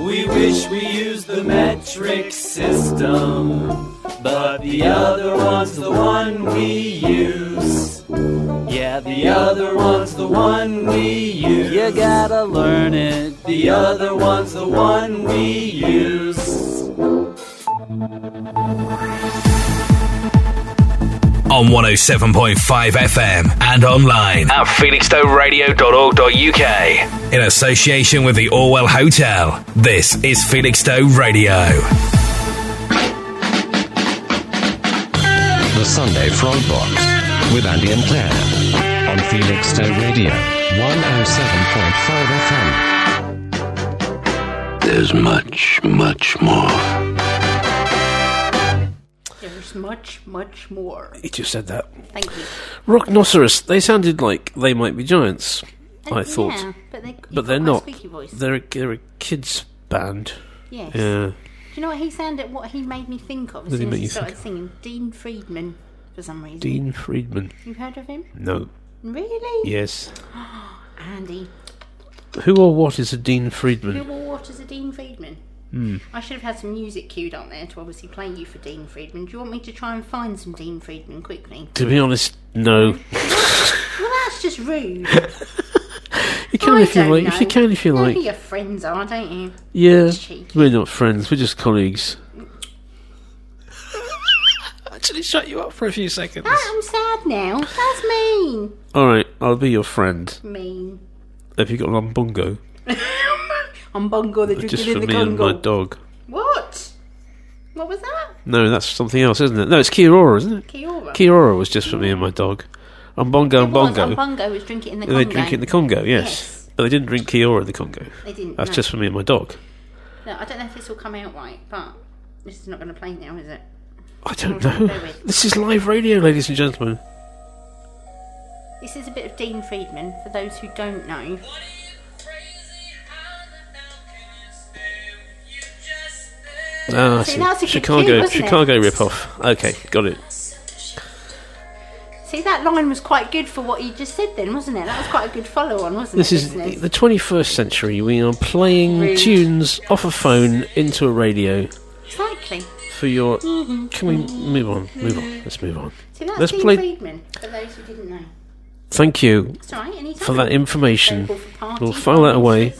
We wish we used the metric system, but the other one's the one we use. Yeah, the other one's the one we use. You gotta learn it. The other one's the one we use. On one oh seven point five F M and online at felixstowe radio dot org dot U K. In association with the Orwell Hotel, this is Felixstowe Radio. The Sunday Frog Box with Andy and Claire on Felixstowe Radio, one oh seven point five F M. There's much, much more. Much, much more. You just said that. Thank you. Rocknoceros, they sounded like They Might Be Giants, uh, I thought. Yeah, but, they, but they're not. They're a, they're a kids' band. Yes. Yeah. Do you know what he sounded, what he made me think of as soon as he started singing? Dean Friedman, for some reason. Dean Friedman. You heard of him? No. Really? Yes. Andy. Who or what is a Dean Friedman? Who or what is a Dean Friedman? Mm. I should have had some music queued on there to obviously play you for Dean Friedman. Do you want me to try and find some Dean Friedman quickly? To be honest, no. Well, that's just rude. You can I if you like. Know. If you can if you like. Only your friends are, don't you? Yeah. We're not friends. We're just colleagues. Actually, shut you up for a few seconds. I'm sad now. That's mean. All right, I'll be your friend. Mean. Have you got an umbongo? On bongo, the just for in the me Congo. And my dog. What? What was that? No, that's something else, isn't it? No, it's Kiora, isn't it? Kiora. Kiora was just for me and my dog. On bongo, on bongo. On bongo was drink it in the Congo. They drink it in the Congo, yes. yes. But they didn't drink Kiora in the Congo. They didn't. That's no. just for me and my dog. No, I don't know if this will come out right, but this is not going to play now, is it? I don't know. This is live radio, ladies and gentlemen. This is a bit of Dean Friedman for those who don't know. Ah, see, that's a Chicago, key, Chicago it? Rip-off. Okay, got it. See, that line was quite good for what you just said then, wasn't it? That was quite a good follow-on, wasn't this it? This is the twenty-first century. We are playing Rude. tunes off a phone into a radio. Exactly. For your... Mm-hmm. Can we move on? Move on. Let's move on. See, that's Let's Dean play... Friedman, for those who didn't know. Thank you right, for that information. For we'll file that away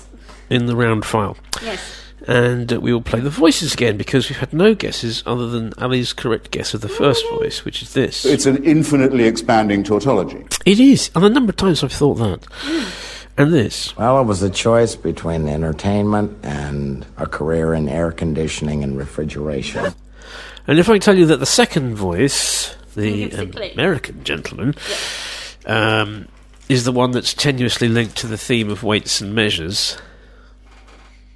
in the round file. Yes. And uh, we will play the voices again, because we've had no guesses other than Ali's correct guess of the first voice, which is this. It's an infinitely expanding tautology. It is, and a number of times I've thought that. Mm. And this. Well, it was a choice between entertainment and a career in air conditioning and refrigeration. And if I tell you that the second voice, the um, American gentleman, yeah. um, is the one that's tenuously linked to the theme of weights and measures...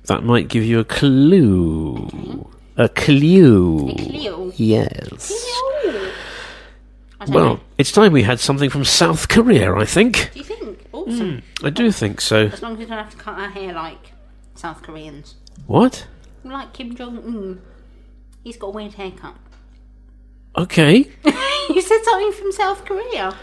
That might give you a clue. Okay. A clue. A clue? Yes. Clue. Well, know. It's time we had something from South Korea, I think. Do you think? Awesome. Mm, I do think so. As long as we don't have to cut our hair like South Koreans. What? Like Kim Jong-un. He's got a weird haircut. Okay. You said something from South Korea.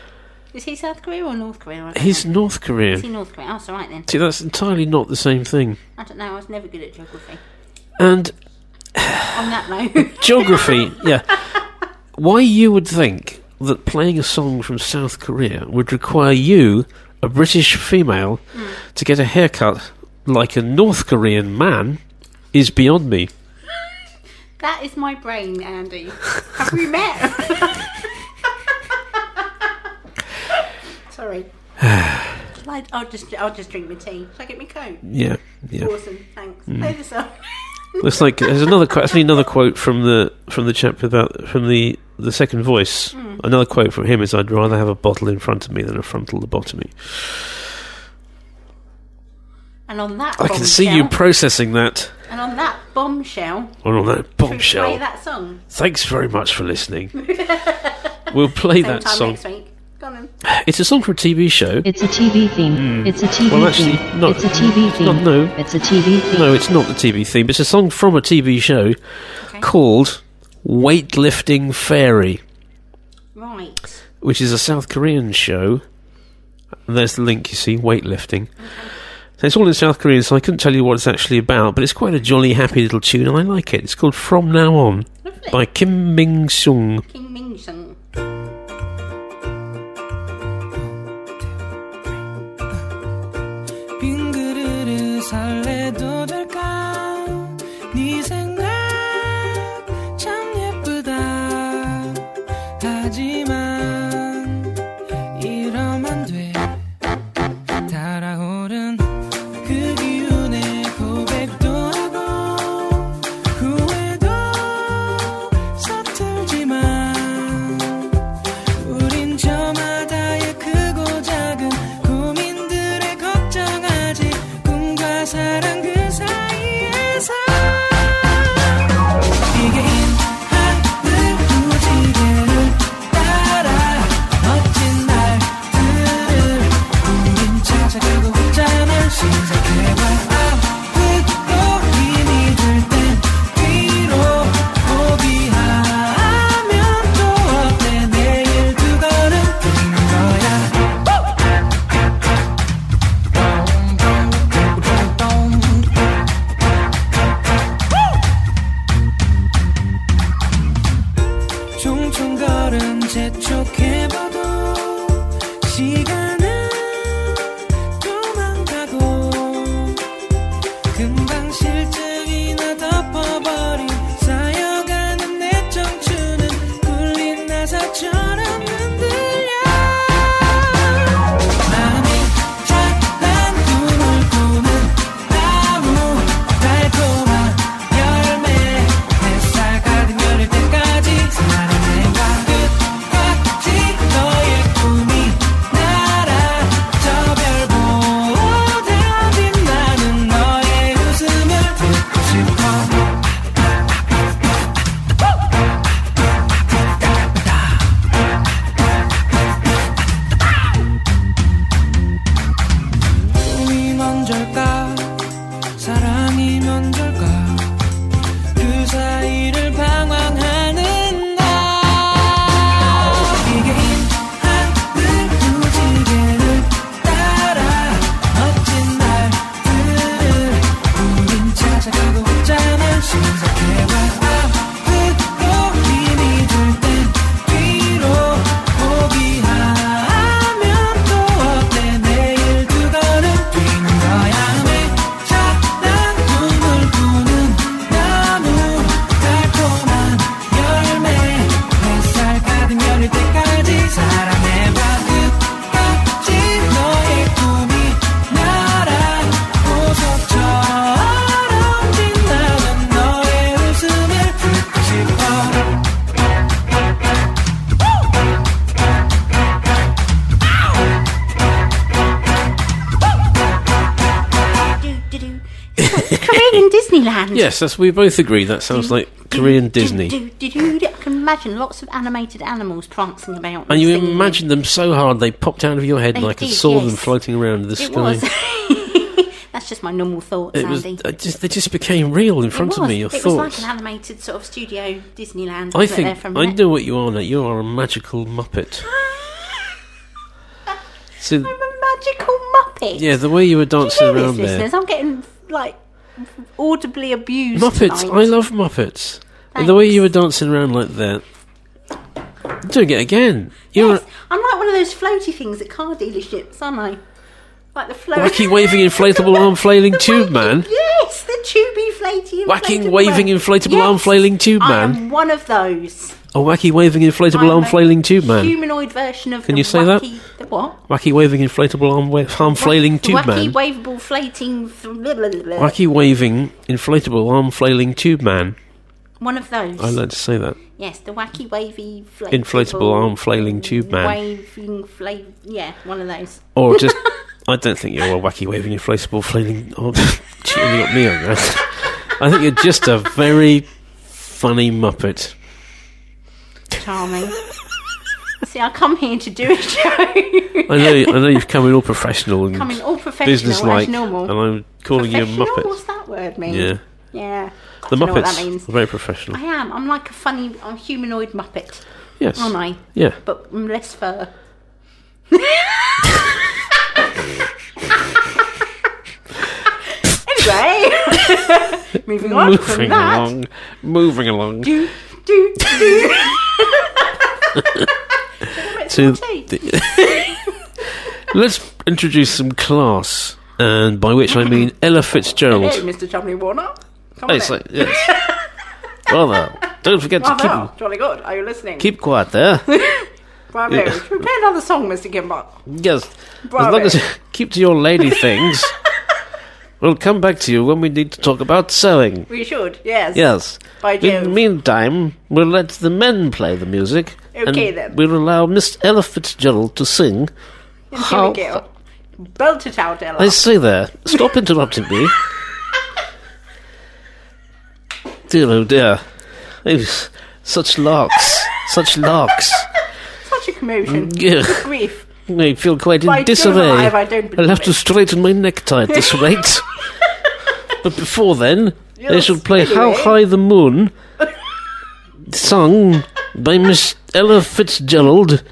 Is he South Korea or North Korea? He's know. North Korean. Is he North Korean? Oh, that's all right then. See, that's entirely not the same thing. I don't know, I was never good at geography. And... On that note. Geography, yeah. Why you would think that playing a song from South Korea would require you, a British female, mm. to get a haircut like a North Korean man is beyond me. That is my brain, Andy. Have we met? Sorry. I'll just I'll just drink my tea. Shall I get my coat? Yeah. yeah. Awesome. Thanks. Mm. Play the song. Looks like there's another actually another quote from the from the chap about from the, the second voice. Mm. Another quote from him is, "I'd rather have a bottle in front of me than a frontal lobotomy." And on that, I bombshell, can see you processing that. And on that bombshell. And on that bombshell. Play that song. Thanks very much for listening. We'll play Same that time song next week. It's a song for a T V show. It's a T V theme. Mm. It's a T V well, actually, theme. Not, it's a T V theme. Not, no. It's a T V theme. No, it's not the T V theme. But it's a song from a T V show okay. called Weightlifting Fairy. Right. Which is a South Korean show. There's the link, you see, weightlifting. Okay. So it's all in South Korean, so I couldn't tell you what it's actually about, but it's quite a jolly, happy little tune, and I like it. It's called From Now On. Lovely. By Kim Ming-sung. Kim Ming-sung. Yes, that's, we both agree. That sounds like Korean Disney. I can imagine lots of animated animals prancing about. And you singing. Imagine them so hard they popped out of your head, they and I could saw yes. them floating around in the sky. It was. That's just my normal thoughts, it Andy. Was, just, they just became real in front of me, your it thoughts. It was like an animated sort of studio Disneyland. I think, from I know what you are now. You are a magical Muppet. So, I'm a magical Muppet? Yeah, the way you were dancing you know around this, there. Listeners? I'm getting, like... audibly abused Muppets tonight. I love Muppets. Thanks. And the way you were dancing around like that, doing it again. You're yes, I'm like one of those floaty things at car dealerships, aren't I? Like the floaty wacky waving inflatable arm flailing tube wacky, man. Yes, the tubey flaty inflatable wacky waving inflatable yes, arm flailing tube man. I am one of those. A wacky waving inflatable arm flailing tube man. Humanoid version of. Can the you say wacky, that? The what? Wacky waving inflatable arm, wa- arm flailing tube wacky man. Wacky waveable flating. Blah, blah, blah. Wacky waving inflatable arm flailing tube man. One of those. I learned to say that. Yes, the wacky wavy flating inflatable arm flailing tube man. Waving fla- yeah, one of those. Or just, I don't think you're a wacky waving inflatable flailing. Oh, cheering up me on that. I think you're just a very funny Muppet. Charming. See, I come here to do a show. I know, I know you've come in all professional and come in all professional, business-like, as normal. And I'm calling you a Muppet. What's that word mean? Yeah, yeah. The Muppets. Know what that means. Very professional. I am. I'm like a funny, I'm humanoid Muppet. Yes. Aren't I? Yeah. But less fur. Anyway, moving on moving from that. Along, moving along. Do, do, do. So the, let's introduce some class, and by which I mean Ella Fitzgerald. Hello, Mister Chumley Warnock. Come on. Like, yes. Brother, don't forget Brother, to keep... Jolly good, are you listening? Keep quiet there. Bravo. Yeah. Should we play another song, Mister Gimbal? Yes. Bravo. As long as you keep to your lady things, we'll come back to you when we need to talk about sewing. We should, yes. Yes. By Jove. In the meantime, we'll let the men play the music. Okay, and then. We'll allow Miss Ella Fitzgerald to sing. And here we go. Belt it out, Ella. I say there. Stop interrupting me. Dear, oh dear. Such larks. Such larks. Such a commotion. Yeah. Good grief. I feel quite in disarray. I I I'll have it. to straighten my necktie at this rate. But before then, yes, they shall play anyway. How High the Moon, sung by Miss Ella Fitzgerald,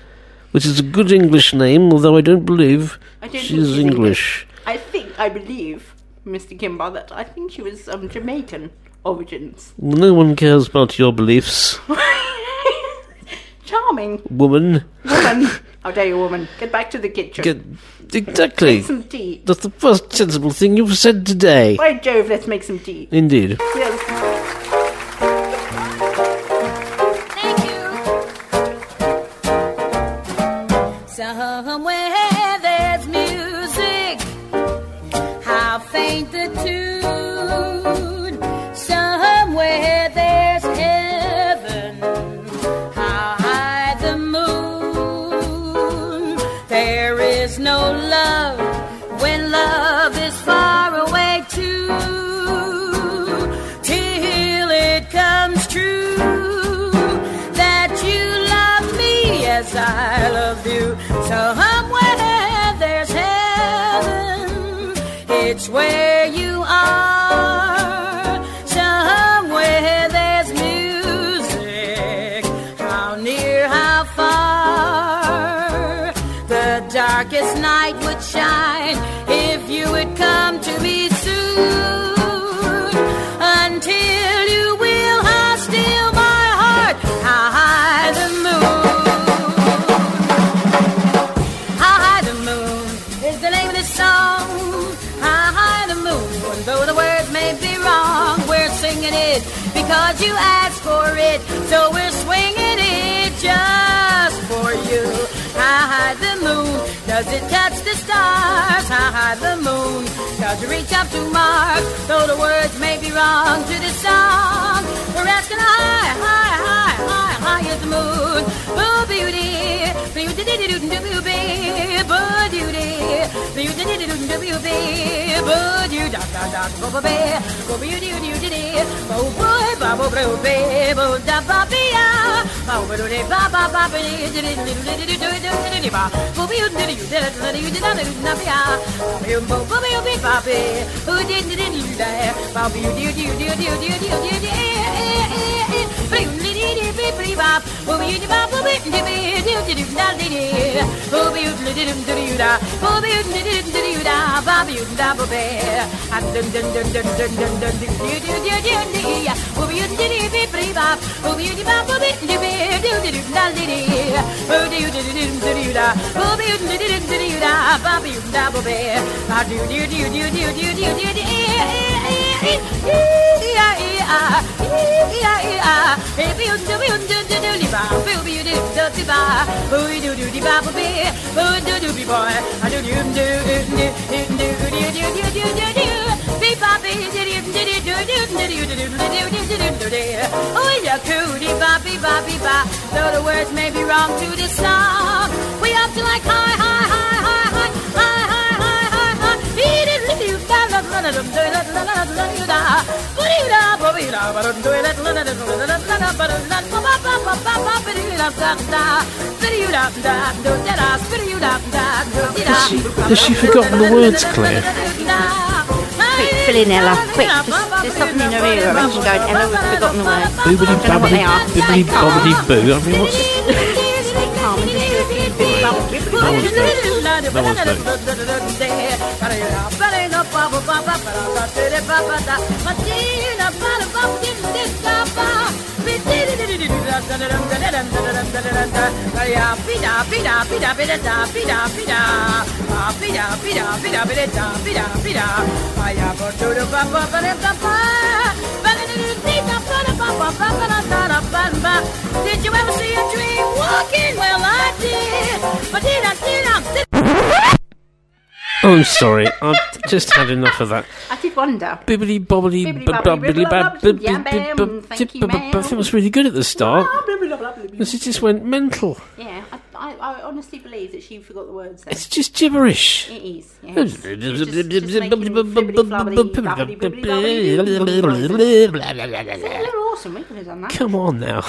which is a good English name, although I don't believe I don't she is English. English. I think, I believe, Mister Kimball, that I think she was um, Jamaican. Origins. No one cares about your beliefs. Charming. Woman. Woman. How dare you, woman. Get back to the kitchen. Get, exactly. Make some tea. That's the first sensible thing you've said today. By Jove, let's make some tea. Indeed. Yes. Thank you. Somewhere there's music. How faint the tune. Somewhere there's heaven, how high the moon. There is no love when love is far away too, till it comes true that you love me as I love you. Somewhere there's heaven, it's where you are. Darkest night would shine if you would come to me soon. Until you will, I steal my heart. How high the moon. How high the moon is the name of this song. How high the moon, and though the words may be wrong, we're singing it because you asked for it. So we're swinging it just for you. How high the moon, does it touch the stars? How high the moon, does it reach up to Mars? Though the words may be wrong to this song, we're asking high, high, high, high, high is the moon. Boo beauty, boo doo doo doo doo boo bee, boo beauty, boo doo doo doo doo boo bee, boo doo da da da boo boo bee, boo doo doo doo doo, boo boy ba boo boo bee, boo da ba bee ah, boo boo doo ba ba ba bee, doo doo doo doo doo doo. Did do do da, booby do do do do da, booby da booby, ba do do do do do do do do do. Yeah yeah yeah yeah, baby do do do do do do ba, booby do do do ba, booby do do do ba booby, booby do do be boy, I do do do do do do do do do do. Be baby do do do do do do do do do do. Oh yeah, cootie, baby, baby, ba. Though the words may be wrong to this song. We up to like high, high, high, high, high, high, high, high, high, high. Has she forgotten the words, Claire? Quick, fill in Ella. Quick, just, there's something in her ear. I'm going, Ella, we've forgotten the words. Boobity, babbity, bibbity, bobbity, boo. I mean, what's... That was good. That was Did you ever see a dream walking? Well, I did. But did I I'm sorry, I've just had enough of that. I did wonder. Bibbidi bobbidi bobbidi bobbidi. Thank you, ma'am. I think I was really good at the start. She just went mental. Yeah, I, I honestly believe that she forgot the words there. It's just gibberish. It is, yes. She's just, just making they're awesome, we could have done that. Come on now.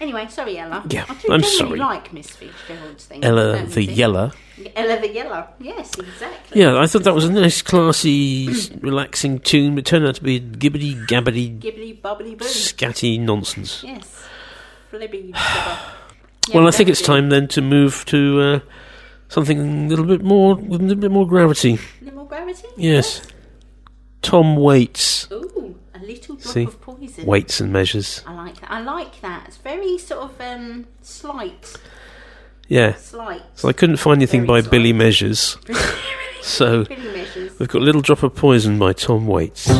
Anyway, sorry, Ella. Yeah, I I'm sorry. Like Miss Fitzgerald's thing. Ella the Yeller. Ella the Yeller. Yes, exactly. Yeah, I thought that was a nice, classy, relaxing tune, but it turned out to be gibbity gabbity, gibbity bobbity boo, scatty nonsense. Yes, flibby blubber. Yeah, well, I think it's time then to move to uh, something a little bit more, with a little bit more gravity. A little more gravity. Yes. yes. Tom Waits. Ooh, a little drop See? of poison. Weights and measures. I like that. I like that. It's very sort of um, slight. Yeah. Slight. So I couldn't find anything very by slight. Billy Measures. so Billy Measures. We've got Little Drop of Poison by Tom Waits.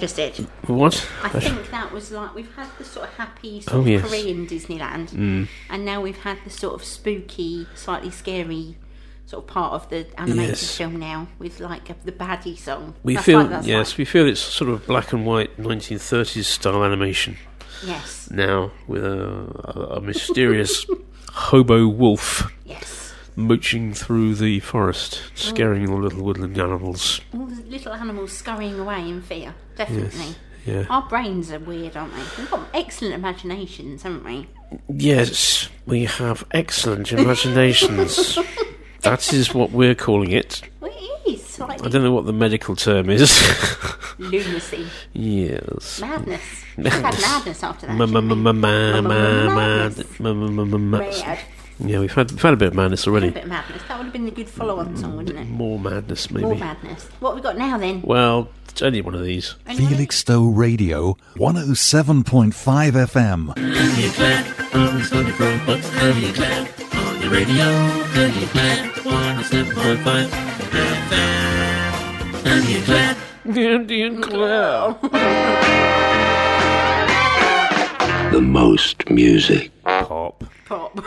Just did. What? I think that was like we've had the sort of happy sort oh, of yes. Korean Disneyland, mm. and now we've had the sort of spooky, slightly scary sort of part of the animated yes. film now, with like a, the baddie song. We that's feel like that's yes, like. we feel it's sort of black and white nineteen thirties style animation. Yes. Now with a, a, a mysterious hobo wolf. Yes. Mooching through the forest, scaring all the little woodland animals. All the little animals scurrying away in fear, definitely. Yes, yeah. Our brains are weird, aren't they? We've got excellent imaginations, haven't we? Yes, we have excellent imaginations. That is what we're calling it. Well, it is. Slightly. I don't know what the medical term is. Lunacy. Yes. Madness. We've had madness after that. Madness. Rad. Yeah, we've had, we've had a bit of madness already. A bit of madness. That would have been a good follow-on song, wouldn't it? More madness, maybe. More madness. What have we got now, then? Well, it's only one of these. Felixstowe Radio, one oh seven point five F M. Are you glad? All is wonderful, but are you glad? On the radio, are you glad? one oh seven point five F M. Are you glad? Andy and Claire. The most music. Pop. Pop.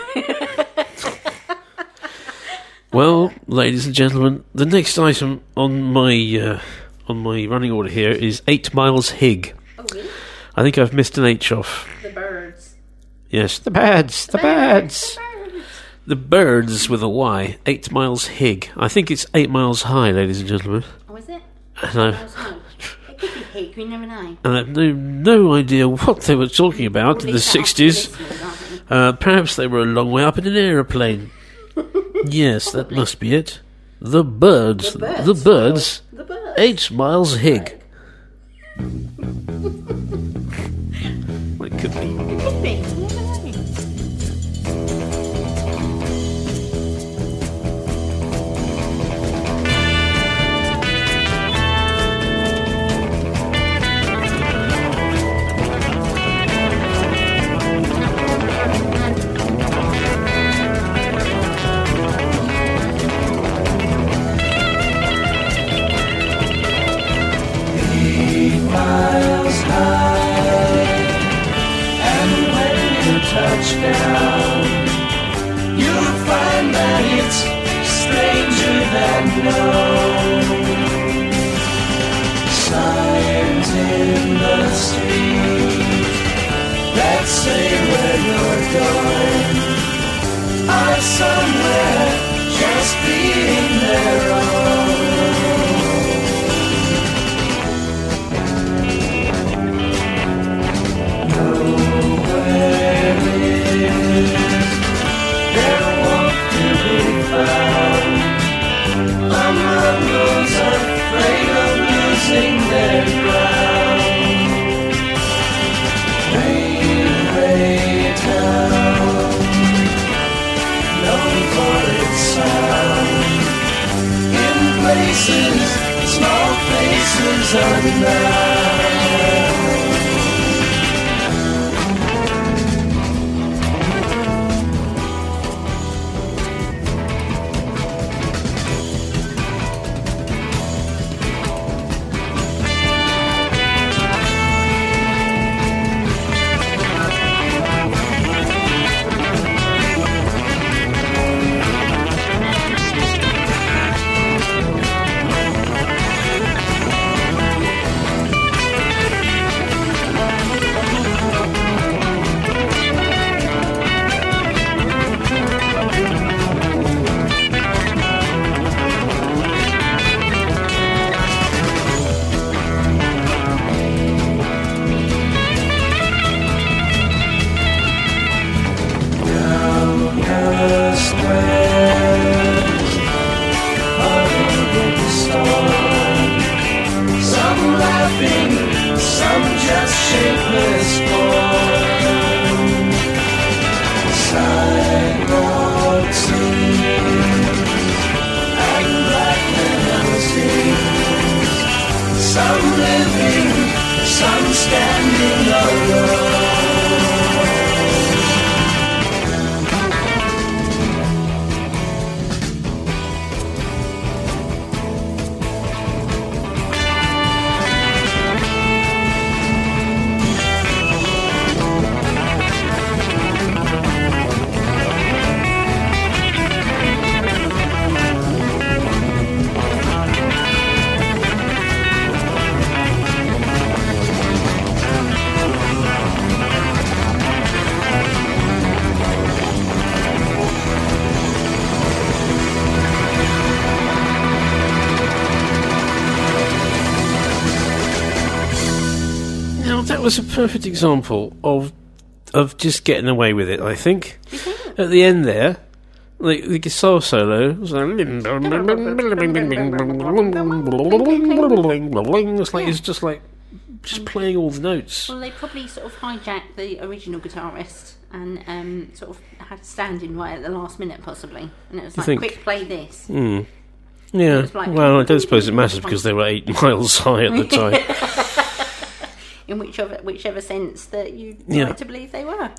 Well, ladies and gentlemen, the next item on my uh, on my running order here is Eight Miles Hig. Oh, really? I think I've missed an H off. The birds. Yes, the birds, the, the birds. birds. The birds. The birds with a Y. Eight Miles Hig. I think it's eight miles high, ladies and gentlemen. Oh, is it? And I it could be Hig, we never know. And I have no, no idea what they were talking about in the sixties. Uh, perhaps they were a long way up in an aeroplane. Yes, that must be it. The birds. The birds. The birds. The birds. Eight miles hig. Well, it could be. It could be. Touchdown, you'll find that it's stranger than known. Signs in the street that say where you're going are somewhere just being their own. was a perfect example of of just getting away with it, I think. At the end there, like the guitar solo was like, it's like it's just like just playing all the notes. Well, they probably sort of hijacked the original guitarist and um, sort of had a stand-in right at the last minute, possibly. And it was like, quick, play this. Mm. Yeah, like, well, I don't suppose it matters because they were eight miles high at the time. In whichever, whichever sense that you yeah. like to believe they were.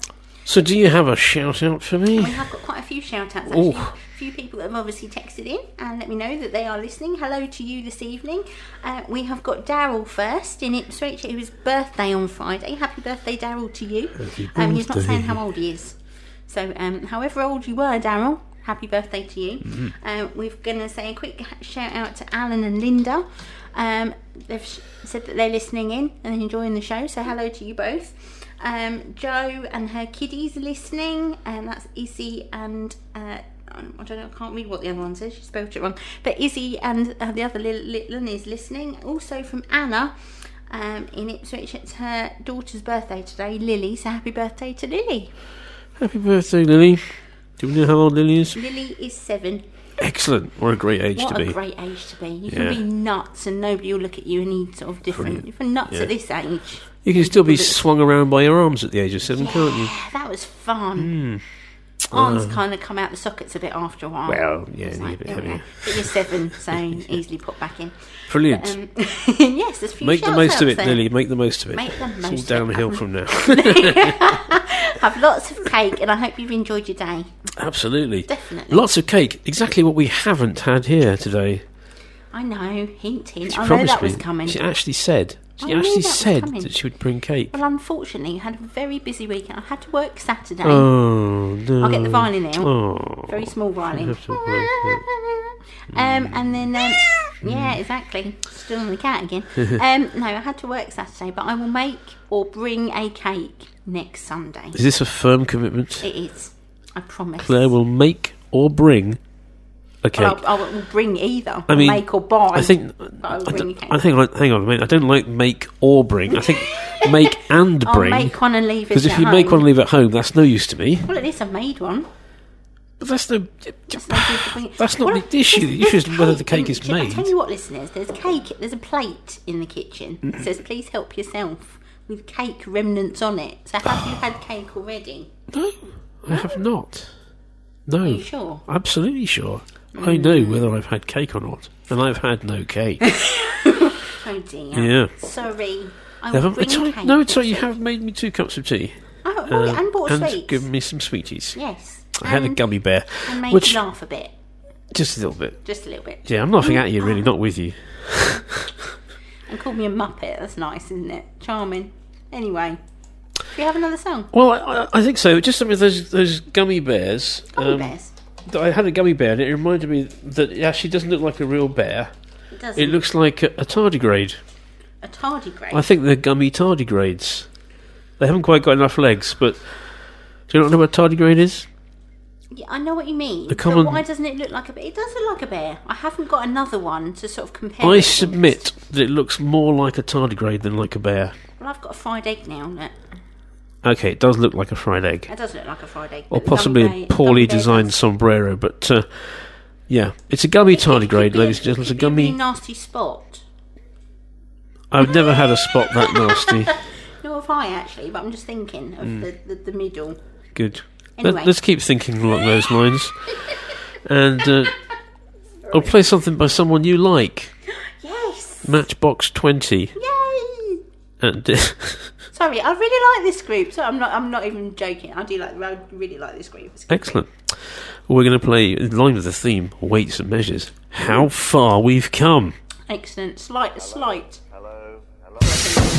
So do you have a shout-out for me? I mean, I've got quite a few shout-outs, actually. Ooh. A few people that have obviously texted in and let me know that they are listening. Hello to you this evening. Uh, we have got Daryl first in Ipswich. It was birthday on Friday. Happy birthday, Daryl, to you. Happy um, he's not saying how old he is. So um, however old you were, Daryl, happy birthday to you. Mm-hmm. Um, we're going to say a quick shout-out to Alan and Linda. Um, they've sh- said that they're listening in and enjoying the show, so hello to you both. Um, Jo and her kiddies are listening, and that's Izzy and uh, I don't know, I can't read what the other one says, she spelled it wrong, but Izzy and uh, the other little, little one is listening. Also from Anna um, in Ipswich, it's her daughter's birthday today, Lily, so happy birthday to Lily. Happy birthday, Lily. Do we know how old Lily is? Lily is seven. Excellent. What a great age what to be. What a great age to be. You yeah. can be nuts and nobody will look at you and eat sort of different. If you're nuts yeah. at this age. You can still be swung around by your arms at the age of seven, yeah, can't you? Yeah, that was fun. Mm. Arms uh, kind of come out the sockets a bit after a while. Well, yeah, like, a bit heavier. But you're seven, so easily put back in. Brilliant. But, um, yes, there's a few Make the most of it, there. Lily. Make the most of it. Make the most of it. It's all downhill from now. Have lots of cake, and I hope you've enjoyed your day. Absolutely. Definitely. Lots of cake. Exactly what we haven't had here today. I know. Hint, hint. She I know that me. was coming. She actually said... She I actually that said that she would bring cake. Well, unfortunately, you had a very busy weekend. I had to work Saturday. Oh, no. I'll get the violin out. Oh, very small violin. um, and then, um, yeah, exactly. Still on the cat again. um, no, I had to work Saturday, but I will make or bring a cake next Sunday. Is this a firm commitment? It is. I promise. Claire will make or bring a cake. Well, I'll, I'll bring either. I mean, make or buy. I think. I, bring I think. I, hang on a minute. I don't like make or bring. I think make and bring. I'll make one and leave it. Because if you home. make one and leave it at home, that's no use to me. Well, at least I made one. But that's no. That's, no that's not well, the issue. The issue is whether the cake is made. I tell you what, listeners. There's cake. There's a plate in the kitchen. It says, "Please help yourself," with cake remnants on it. So, have you had cake already? No, I no. have not. No. Are you sure? Absolutely sure. I know whether I've had cake or not, and I've had no cake. Oh dear. Yeah. Sorry. I will bring it's cake. No, it's right. You have made me two cups of tea. Oh, well, um, and bought and sweets. And given me some sweeties. Yes. I and had a gummy bear. And made which, you laugh a bit. Just a little bit. Just a little bit. Yeah, I'm laughing at you, really, not with you. And called me a muppet. That's nice, isn't it? Charming. Anyway. Do you have another song? Well, I, I think so. Just some of those, those gummy bears. Gummy um, bears. I had a gummy bear and it reminded me that it actually doesn't look like a real bear. It doesn't. It looks like a, a tardigrade. A tardigrade? I think they're gummy tardigrades. They haven't quite got enough legs, but do you not know what a tardigrade is? Yeah, I know what you mean. The common... But why doesn't it look like a bear? It does look like a bear. I haven't got another one to sort of compare. I submit that it looks more like a tardigrade than like a bear. Well, I've got a fried egg now on it. Okay, it does look like a fried egg. It does look like a fried egg. Or possibly gummy, a poorly designed sombrero, but uh, yeah. It's a gummy it, tardigrade, it ladies and gentlemen. It's a gummy... nasty spot. I've never had a spot that nasty. Nor have I, actually, but I'm just thinking of mm. the, the, the middle. Good. Anyway. Let, let's keep thinking along those lines. And uh, I'll play something by someone you like. Yes! Matchbox twenty. Yay! And... Uh, Sorry, I really like this group. So I'm not. I'm not even joking. I do like. I really like this group. Excellent. We're going to play in line with the theme: weights and measures. How far we've come. Excellent. Slight. Hello. Slight. Hello. Hello.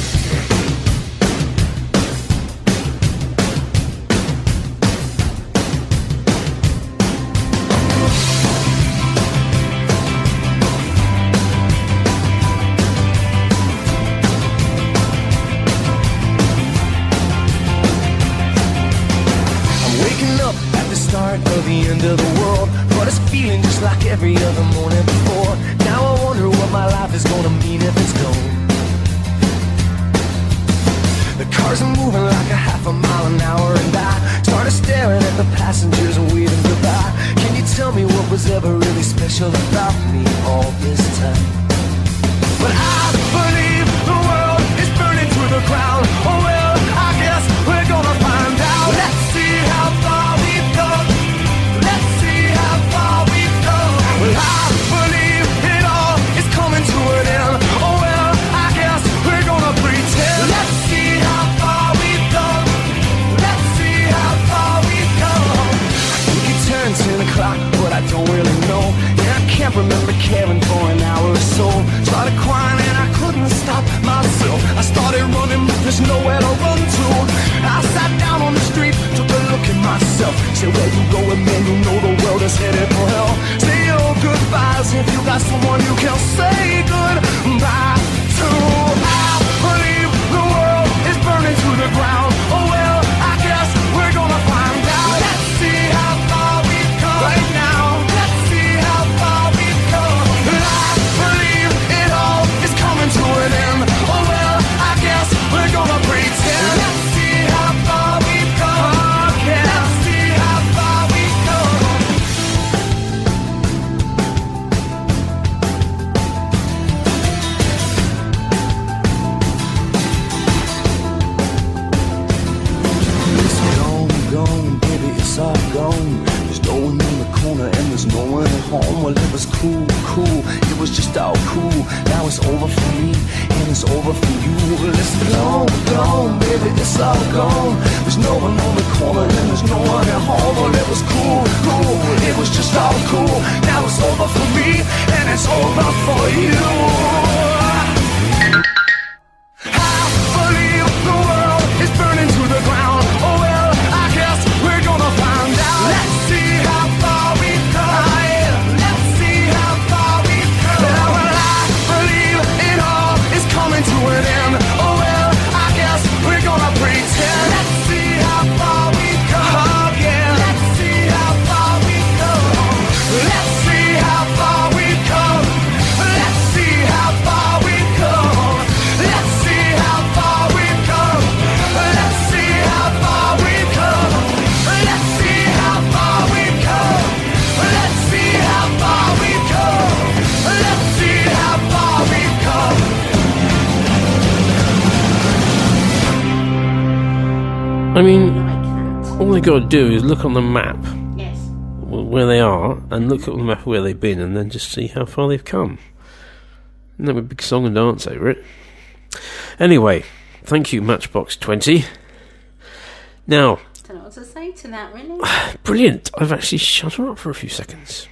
Of the world, but it's feeling just like every other morning before. Now I wonder what my life is gonna mean if it's gone. The Cars are moving like a half a mile an hour, and I started staring at the passengers and waving goodbye. Can you tell me what was ever really special about me all this time? But I believe the world is burning to the ground. Oh well, I guess we're gonna find out. Let's see how far we've gone. Let's see how far we've gone. Well, I believe it all is coming to an end. Oh well, I guess we're gonna pretend. Let's see how far we've gone. Let's see how far we've gone. I think it turned ten o'clock, but I don't really know. Yeah, I can't remember caring for an hour or so. Started crying and I couldn't stop myself. I started running, but there's nowhere to run to. I sat down on the street, took a look at myself. Said, where you going, man? You know the world is headed for hell. Say your goodbyes if you got someone you can say goodbye to. I believe the world is burning to the ground. Oh well, I guess we're gonna find out. Let's see how far we've come right now. Let's see how far we've come. I believe it all is coming to an end. Oh well, I guess we're gonna pretend. Let's see how far we've come. Oh, yeah. Let's see how far we've come. It's gone, gone, baby, it's all gone. There's no one in the corner and there's no one at home. Well, it was cool, cool, it was just all cool. Now it's over for me and it's over for you. Well, it's gone, gone, baby, it's all gone. There's no one on the corner and there's no one at home. Well, it was cool, cool, it was just all cool. Now it's over for me and it's over for you. I believe the world is burning to the ground. Oh well, I guess we're gonna find out. Let's see how far we've come. Let's see how far we've come. Well, I believe it all is coming to an end. Oh well, I guess we're gonna pretend. Let's see how far we've come. Yeah. Let's see how far we've come. Let's see how far we've come. Let's see how far we've come. Let's see how far we've come. Let's see how far we've come. Let's see how far we've come. Let's see how far we've come. Let's see how far we've come. I mean, all they got to do is look on the map Yes. w- where they are and look at the map of where they've been and then just see how far they've come. And have a big song and dance over it. Anyway, thank you, Matchbox twenty. Now, Don't know what to say to that, really. brilliant. I've actually shut her up for a few seconds.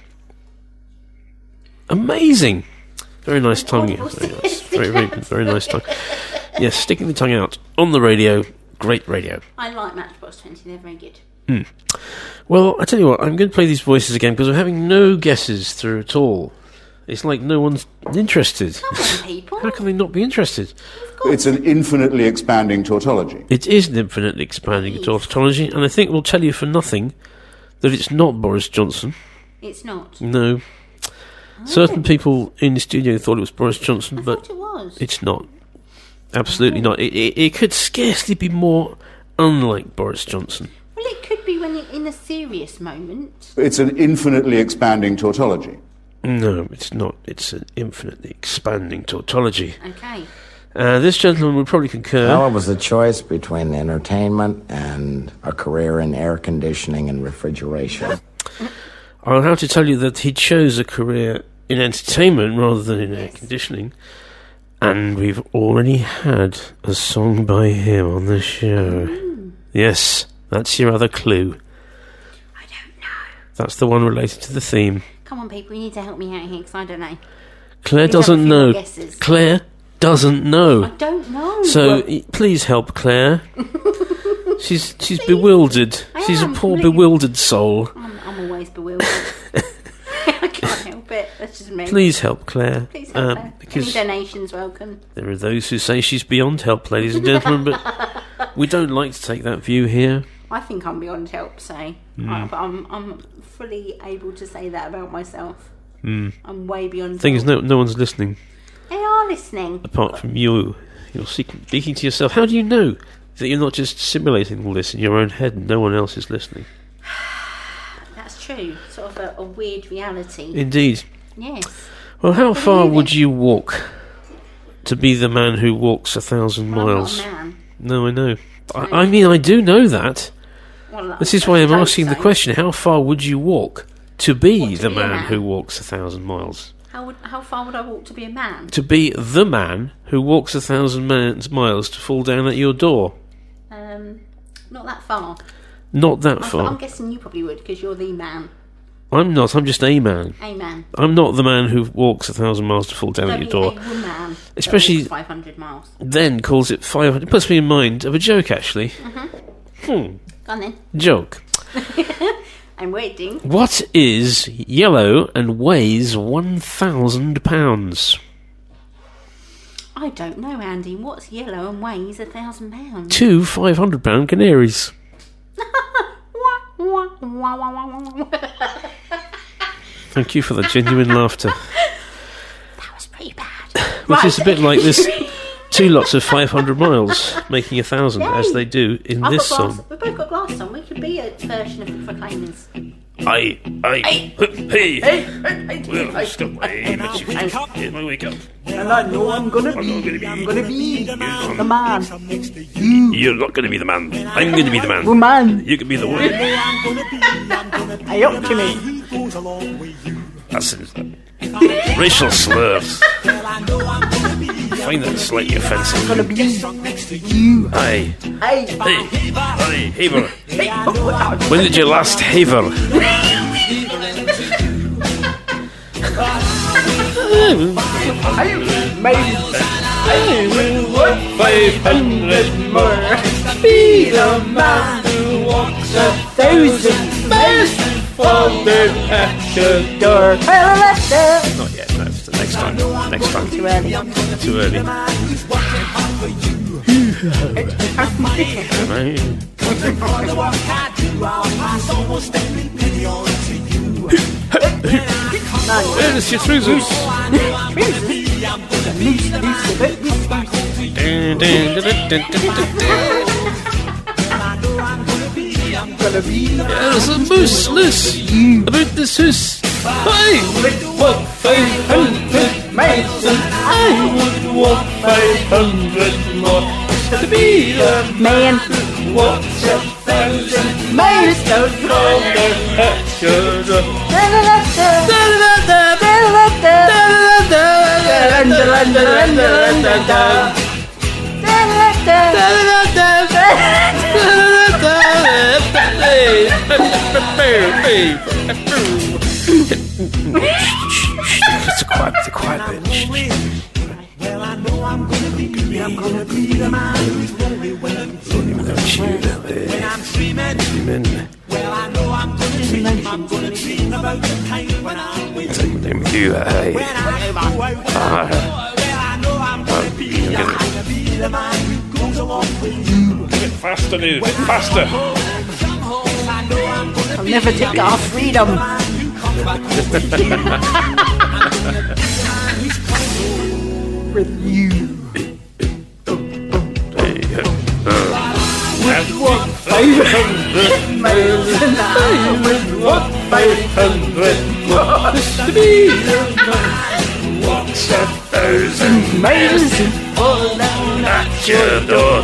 Amazing. Very nice tongue. Very nice. Very, very, very nice tongue. Yes, sticking the tongue out on the radio. Great radio. I like Matchbox twenty, they're very good. Hmm. Well, I tell you what, I'm going to play these voices again because I'm having no guesses through at all. It's like no one's interested. Come on, people. How can they not be interested? It's an infinitely expanding tautology. It is an infinitely expanding Please. tautology, and I think we'll tell you for nothing that it's not Boris Johnson. It's not. No. Certain people in the studio thought it was Boris Johnson, I but thought it was. it's not. Absolutely not. It, it, it could scarcely be more unlike Boris Johnson. Well, it could be when it, in a serious moment. It's an infinitely expanding tautology. No, it's not. It's an infinitely expanding tautology. Okay. Uh, this gentleman would probably concur. Well, it was a choice between entertainment and a career in air conditioning and refrigeration. I'll have to tell you that he chose a career in entertainment rather than in air conditioning. And we've already had a song by him on the show. Mm. Yes, that's your other clue. I don't know. That's the one related to the theme. Come on, people, you need to help me out here, because I don't know. Claire doesn't know. Guesses. Claire doesn't know. I don't know. So y- please help Claire. she's she's Please. bewildered. I She's am, a poor, completely. bewildered soul. I'm, I'm always bewildered. I can't help it. That's just me. Please help Claire. Please help um, Claire. Any donations welcome. There are those who say she's beyond help, ladies and gentlemen, but we don't like to take that view here. I think I'm beyond help, so mm. I, but I'm I'm fully able to say that about myself. Mm. I'm way beyond. The thing help. is, no no one's listening. They are listening, apart from you. You're speaking to yourself. How do you know? that you're not just simulating all this in your own head and no one else is listening. That's true. Sort of a, a weird reality. Indeed. Yes. Well, how far would you walk to be the man who walks a thousand well, miles? I'm not a man. No, I know. I, I mean, I do know that. Well, this is why I'm asking so. the question, how far would you walk to be what, to the be man, man who walks a thousand miles? How, would, how far would I walk to be a man? To be the man who walks a thousand man's miles to fall down at your door. Um, not that far. Not that I, far. I'm guessing you probably would, because you're the man. I'm not, I'm just a man. A man. I'm not the man who walks a thousand miles to fall down Don't at your door. A woman Especially five hundred miles. Then calls it five hundred. It puts me in mind of a joke, actually. Mm-hmm. Hmm. Go on then. Joke. I'm waiting. What is yellow and weighs one thousand pounds? I don't know, Andy. What's yellow and weighs a thousand pounds? Two five hundred pound canaries. Thank you for the genuine laughter. That was pretty bad. Which right. is a bit like this. Two lots of five hundred miles, making a thousand, Yay. as they do in I've this song. We've both got glasses on. We could be a version of The Proclaimers. Aye, aye, hey, hey, well, I've got my aim at you. Here's my wake up. And I know I'm going to be, I'm going to be the man. You're not going to be the man. I'm going to be the man. Woman. You can be the woman. Hey, up to me. That's it. Racial slurs. I find that slightly offensive. I'm going to be next to you. Aye. Aye. Hey. Aye. Haver. Hey. When did you last haver? I've made I will work five hundred more. Be the man who walks a thousand miles forward at your door. Not yet, no. Next time. Next time. Too early. Too early. There's your trousers. There's a moose loose about this hoose. I would walk five hundred miles and I would walk five hundred more to be a man who walks a thousand miles down yonder at your door. It's a quiet, it's a quiet bitch. Well, I know I'm gonna be, I'm gonna be the man who's lonely when I'm dreaming. When I'm dreaming, well, I know I'm gonna dream. I'm gonna dream about the time when I'm with you. When I go out, well, I know I'm gonna be, I'm gonna be the man who goes along with you. Get faster, dude, faster. I'll never take our freedom. With you, would walk five hundred miles and I would walk five hundred more to be the man who walks a thousand miles and fall down at your door.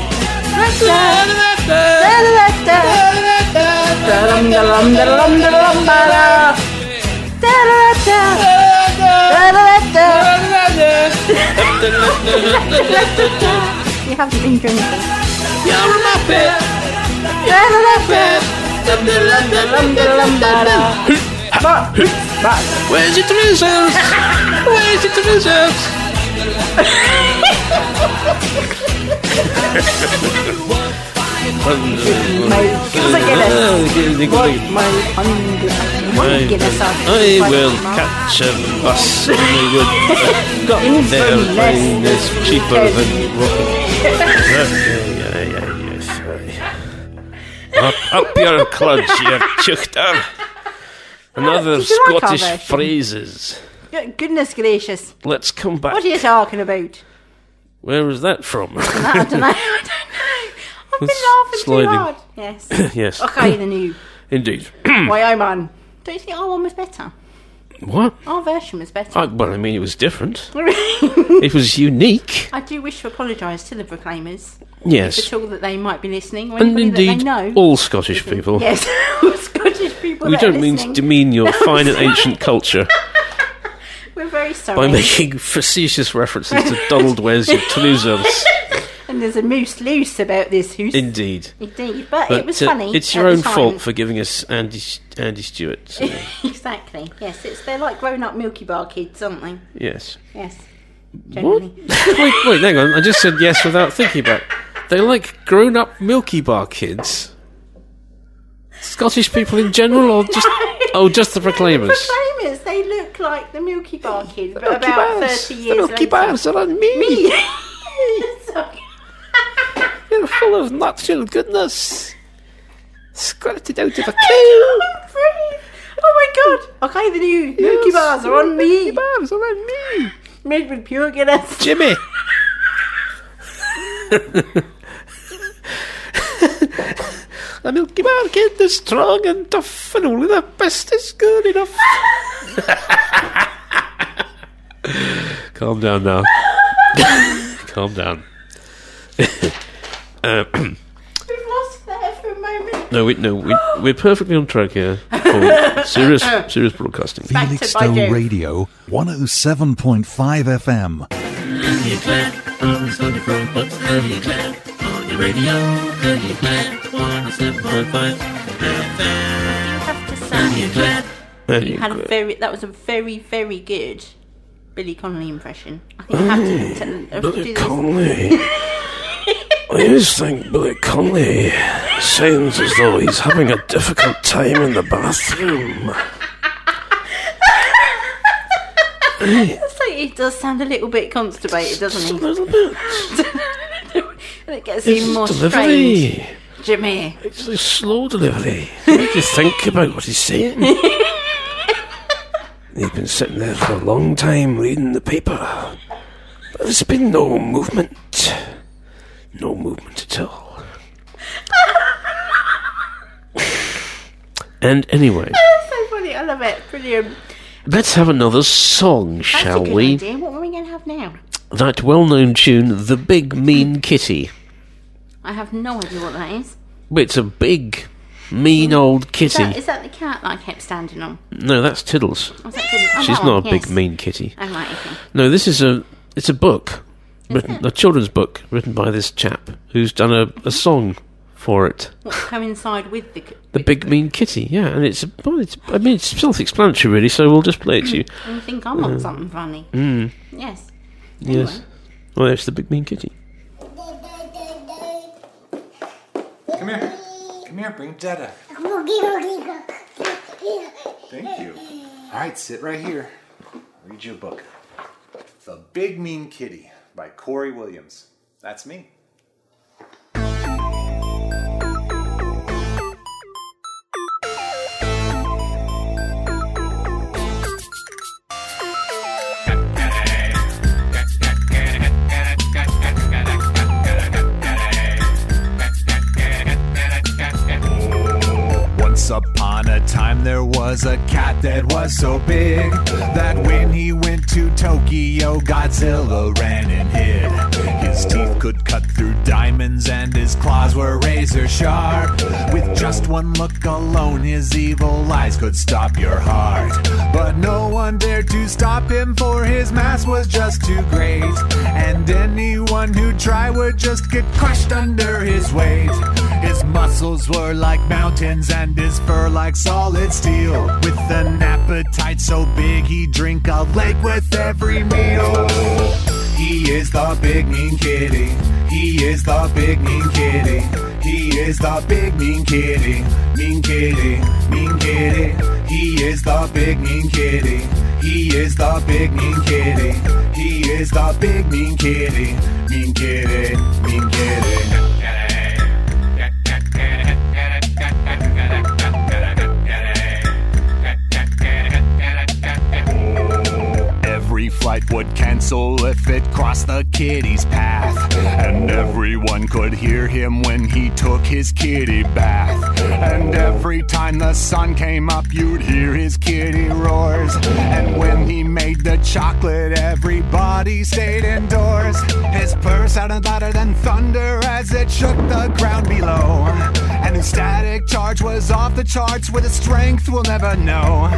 You haven't been drinking. You're a muppet. You're a muppet. Where's your trousers? Where's your trousers? I will catch a bus in Hollywood. I've got their line is cheaper than walking. Up your cludge, you chuchter. Another Scottish phrases. Goodness gracious. Let's come back. What are you talking about? Where was that from? I don't know. I don't know. You've been laughing sliding. too hard. Yes. Yes. Okay, then you. Indeed. Why, I man. Don't you think our one was better? What? Our version was better. I, well, I mean, it was different. It was unique. I do wish to apologise to the Proclaimers. Yes. If at all that they might be listening. Or and indeed, that they know. all Scottish people. Yes, all Scottish people. We that don't are mean to demean your no, fine and ancient culture. We're very sorry. By making facetious references to Donald Wes and Toulouse. And there's a moose loose about this hoose. Indeed. Indeed. But, but it was uh, funny. It's your own fault for giving us Andy Andy Stewart. So. Exactly. Yes, it's they're like grown up Milky Bar kids, aren't they? Yes. Yes. Generally. What? wait, wait, hang on. I just said yes without thinking about it. They're like grown up Milky Bar kids. Scottish people in general or just no. Oh, just the Proclaimers. The Proclaimers, they look like the Milky Bar kids, but Milky about Bars. thirty years later. The Milky Bars are on me. Me. You're full of natural goodness, squirted out of a cow. I can't breathe. Oh my god. Okay, the new yes, Milky Bars are on me. Milky Bars are on me. Made with pure goodness. Jimmy. The Milky Bar kid is strong and tough, and only the best is good enough. Calm down now. Calm down. Uh, We've lost there for a moment. No, we, no, we, we're perfectly on track here. For serious, serious broadcasting. Felixstowe Radio, one oh seven point five F M. How do you clap on the Sunday front bus? How do you clap on the radio? How do you clap one oh seven point five F M? How do you clap? How do you clap? You had a very, that was a very, very good Billy Connolly impression. I think I have to, to, to Billy Connolly. I just think Billy Connolly sounds as though he's having a difficult time in the bathroom. Hey. So he does sound a little bit constipated, doesn't he? Just a little bit. It gets it's even more delivery. Strange. Jimmy. It's a slow delivery. Make you think about what he's saying. He's been sitting there for a long time reading the paper. But there's been no movement. No movement at all. And anyway. That's so funny. I love it. Brilliant. Let's have another song, That's shall a good we? Idea. What are we going to have now? That well-known tune, The Big Mean Kitty. I have no idea what that is. It's a big, mean old kitty. Is that, is that the cat that I kept standing on? No, that's Tiddles. Oh, that Tiddles? Oh, She's that not one? a big, yes. mean kitty. Oh, right, okay. No, this is a... It's a book. Written, a children's book written by this chap who's done a, a song for it. What coincide with the with the Big Mean Kitty? Yeah, and it's, well, it's I mean it's self-explanatory really. So we'll just play it to you. And you think I'm uh, on something funny? Mm. Yes. Anyway. Yes. Well, it's the Big Mean Kitty. Come here, come here, bring Dada. Thank you. All right, sit right here. Read your book, The Big Mean Kitty. By Corey Williams. That's me. Once upon a time there was a cat that was so big that when he went to Tokyo, Godzilla ran and hid. His teeth could cut through diamonds and his claws were razor sharp. With just one look alone, his evil eyes could stop your heart. But no one dared to stop him, for his mass was just too great. And anyone who'd try would just get crushed under his weight. His muscles were like mountains and his fur like solid steel. With an appetite so big, he'd drink a lake with every meal. He is the Big Mean Kitty. He is the Big Mean Kitty. He is the Big Mean Kitty. Mean Kitty, Mean Kitty. He is the Big Mean Kitty. He is the Big Mean Kitty. He is the Big Mean Kitty. Mean Kitty, Mean Kitty. flight would cancel if it crossed the kitty's path. And everyone could hear him when he took his kitty bath. And every time the sun came up, you'd hear his kitty roars. And when he made the chocolate, everybody stayed indoors. His purr sounded louder than thunder as it shook the ground below. And his static charge was off the charts with a strength we'll never know.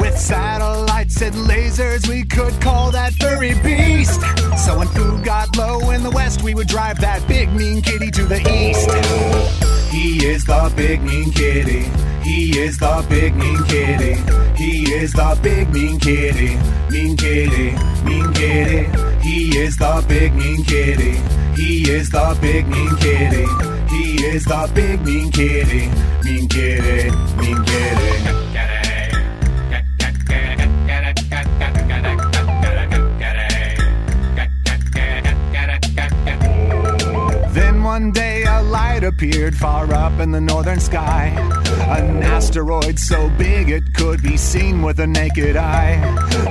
With satellites and lasers, we could call that furry beast. So when food got low in the west, we would drive that big mean kitty to the east. He is the big mean kitty. He is the big mean kitty. He is the big mean kitty. Mean kitty, mean kitty. He is the big mean kitty. He is the big mean kitty. He is the big mean kitty. Mean kitty, mean kitty. One day a light appeared far up in the northern sky. An asteroid so big it could be seen with the naked eye.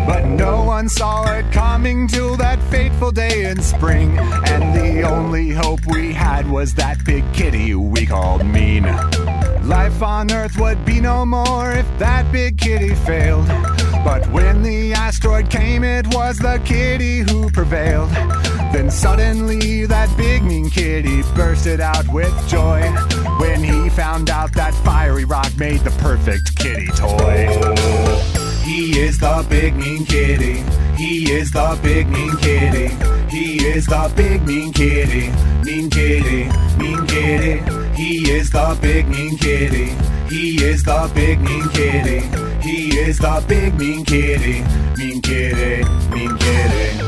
But no one saw it coming till that fateful day in spring. And the only hope we had was that big kitty we called mean. Life on Earth would be no more if that big kitty failed. But when the asteroid came, it was the kitty who prevailed. Then suddenly that big mean kitty bursted out with joy when he found out that fiery rock made the perfect kitty toy. He is the big mean kitty. He is the big mean kitty. He is the big mean kitty. Mean kitty, mean kitty. He is the big mean kitty. He is the big mean kitty. He is the big mean kitty. Mean kitty, mean kitty.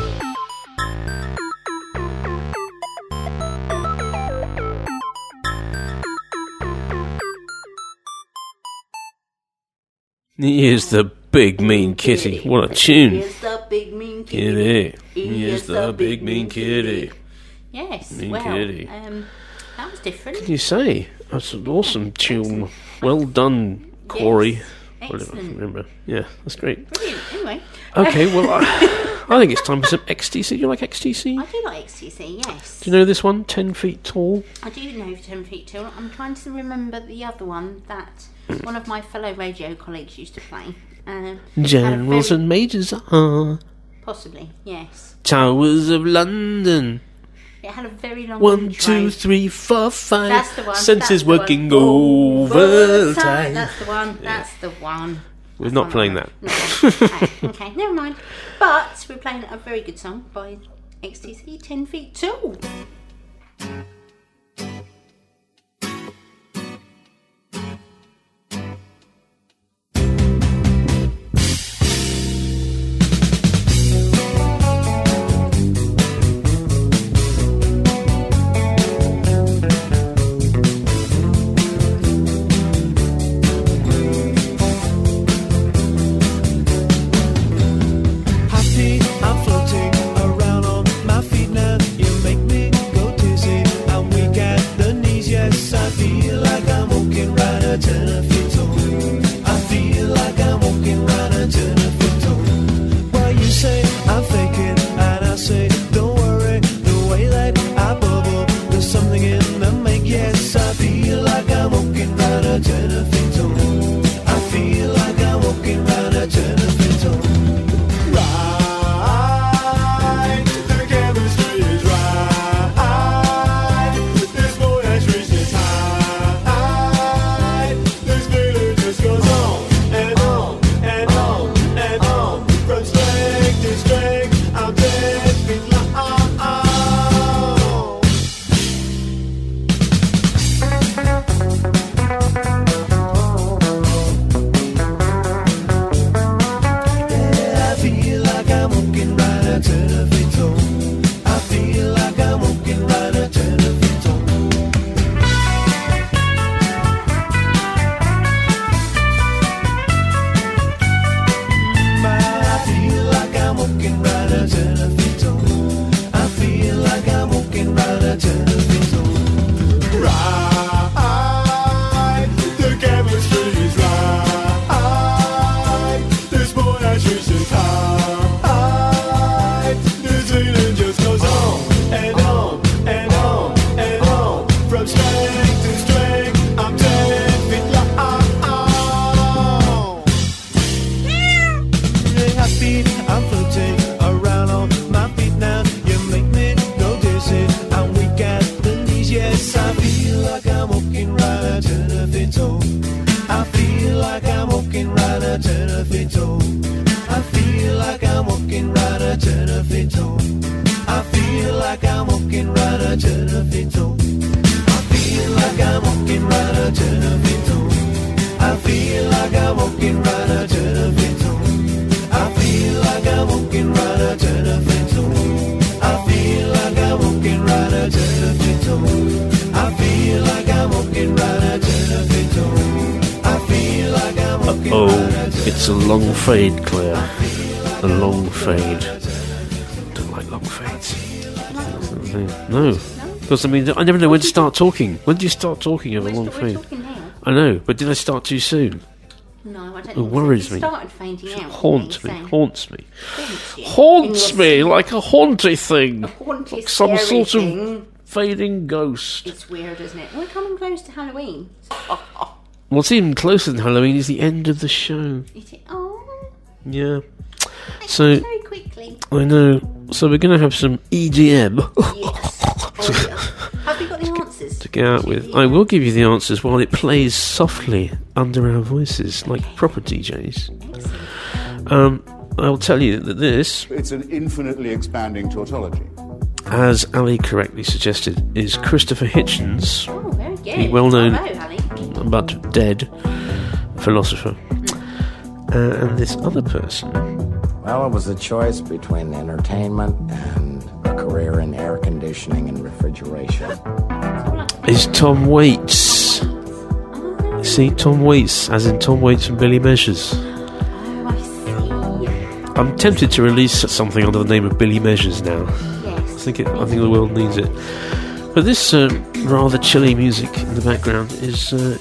He is the big mean kitty. What a tune. He is the big mean kitty. He, he is, is the, the big mean kitty. kitty. Yes, mean well, kitty. Um, that was different. What did you say? That's an awesome tune. Well done, Corey. Yes. Excellent. I don't remember. Yeah, that's great. Brilliant, anyway. Okay, well, I, I think it's time for some X T C. Do you like X T C? I do like X T C, yes. Do you know this one, ten feet tall? I do know ten feet tall. I'm trying to remember the other one that... one of my fellow radio colleagues used to play. Uh, Generals very... and Majors are... Possibly, yes. Towers of London. It had a very long one, intro. One, two, three, four, five. That's the one. Senses working overtime. Time. That's the one. Yeah. That's the one. We're that's not one playing that. that. No. okay. okay, never mind. But we're playing a very good song by X T C, ten feet tall. Happy, I'm floating around on my feet now. You make me a ten of feet tall. I feel like I'm walking right a ten of feet tall. I feel like I'm walking right a ten of feet tall. I feel like I'm walking right a ten of feet tall. I feel like I'm walking right a ten of feet tall. I feel like I'm walking right a ten of feet tall. I feel like I'm walking right a ten of feet tall. I feel like I'm walking right a ten of feet tall. I feel like I'm walking right a ten of feet tall. It's a long fade, Claire. A long fade. Long fades. No, because I mean, I never know when to start talking. When do you start talking of a long fade? I know, but did I start too soon? No, I don't. It worries me. Haunts me. Haunts me. Haunts me like a haunty thing. Like some sort of fading ghost. It's weird, isn't it? We're coming close to Halloween. What's even closer than Halloween is the end of the show. Is it? Oh. Yeah. So very quickly. I know. So we're going to have some E D M. Yes. Have we got the answers? To go out with. I will give you the answers while it plays softly under our voices, like proper D Js. Um, I'll tell you that this... It's an infinitely expanding tautology. As Ali correctly suggested, is Christopher Hitchens. Oh, very good. The well-known, hello, but dead philosopher. Mm. Uh, and this other person... Well, it was a choice between entertainment and a career in air conditioning and refrigeration. Is Tom Waits. See, Tom Waits, as in Tom Waits and Billy Measures. Oh, I see. I'm tempted to release something under the name of Billy Measures now. Yes. I think it, I think the world needs it. But this uh, rather chilly music in the background is uh,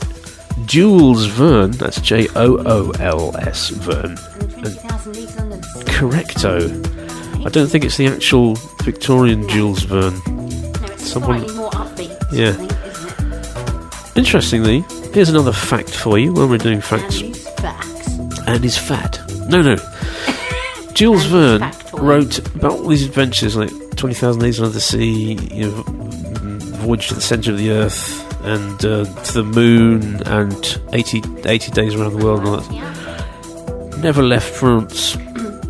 Jules Verne, that's J O O L S Verne. twenty thousand Leagues Under the Sea. Correcto. I don't think it's the actual Victorian Jules Verne. No, it's someone... slightly more upbeat. Yeah. Think, isn't it? Interestingly, here's another fact for you when we're doing facts. And he's facts. And he's fat. No, no. Jules Verne wrote about all these adventures like twenty thousand Leagues Under the Sea, you know, Voyage to the Centre of the Earth, and uh, to the Moon, and eighty, eighty Days Around the World and all that. Yeah. Never left France.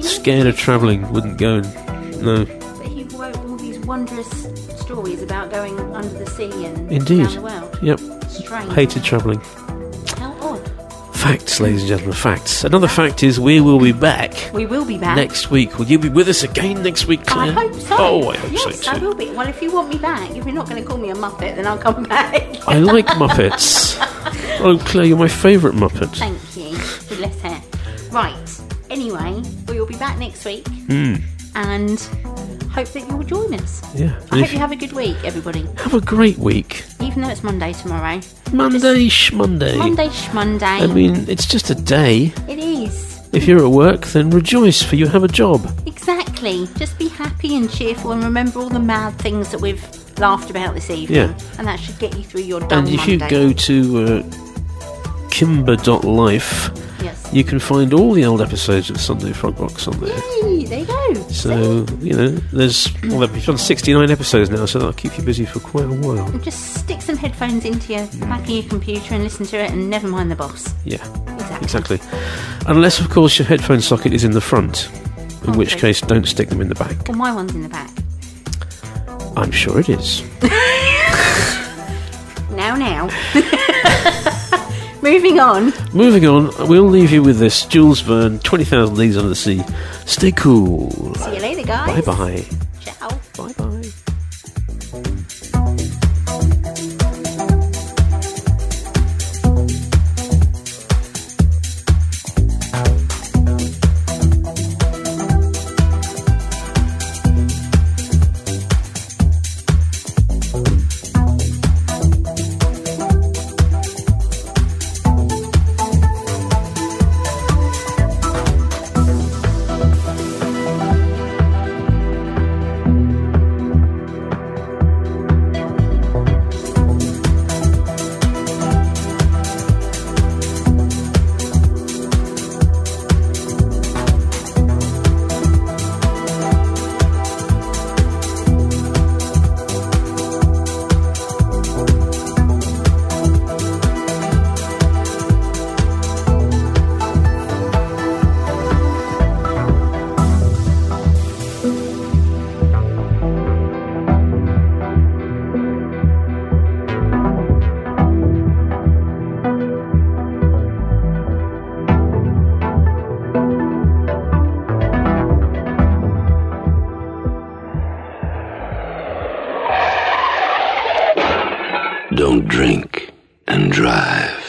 Scared of travelling, wouldn't go. No. But he wrote all these wondrous stories about going under the sea and indeed. Around the world. Yep. Strange. Hated travelling. How odd. Facts, ladies and gentlemen, facts. Another fact is we will be back. We will be back next week. Will you be with us again next week, Claire? I hope so. Oh, I hope yes, so too. Yes, I will be. Well, if you want me back, if you're not going to call me a Muppet, then I'll come back. I like Muppets. Oh, Claire, you're my favourite Muppet. Thank you. With less hair. Right, anyway, we'll be back next week mm. and hope that you'll join us. Yeah. I hope you have a good week, everybody. Have a great week. Even though it's Monday tomorrow. Monday, shmonday. Monday, shmonday. I mean, it's just a day. It is. If you're at work, then rejoice, for you have a job. Exactly. Just be happy and cheerful and remember all the mad things that we've laughed about this evening. Yeah. And that should get you through your dumb Monday. And if you go to uh, kimber dot life... Yes. You can find all the old episodes of Sunday Frogbox on there. Yay, there you go. So, you know, there's, well, we've done sixty-nine episodes now, so that'll keep you busy for quite a while. And just stick some headphones into your mm. back of your computer and listen to it and never mind the boss. Yeah. Exactly. Exactly. Unless, of course, your headphone socket is in the front, in oh, which true. case don't stick them in the back. Well, my one's in the back. I'm sure it is. now, now. Moving on. Moving on. We'll leave you with this. Jules Verne, twenty thousand Leagues Under the Sea. Stay cool. See you later, guys. Bye-bye. Ciao. Bye-bye. drink and drive.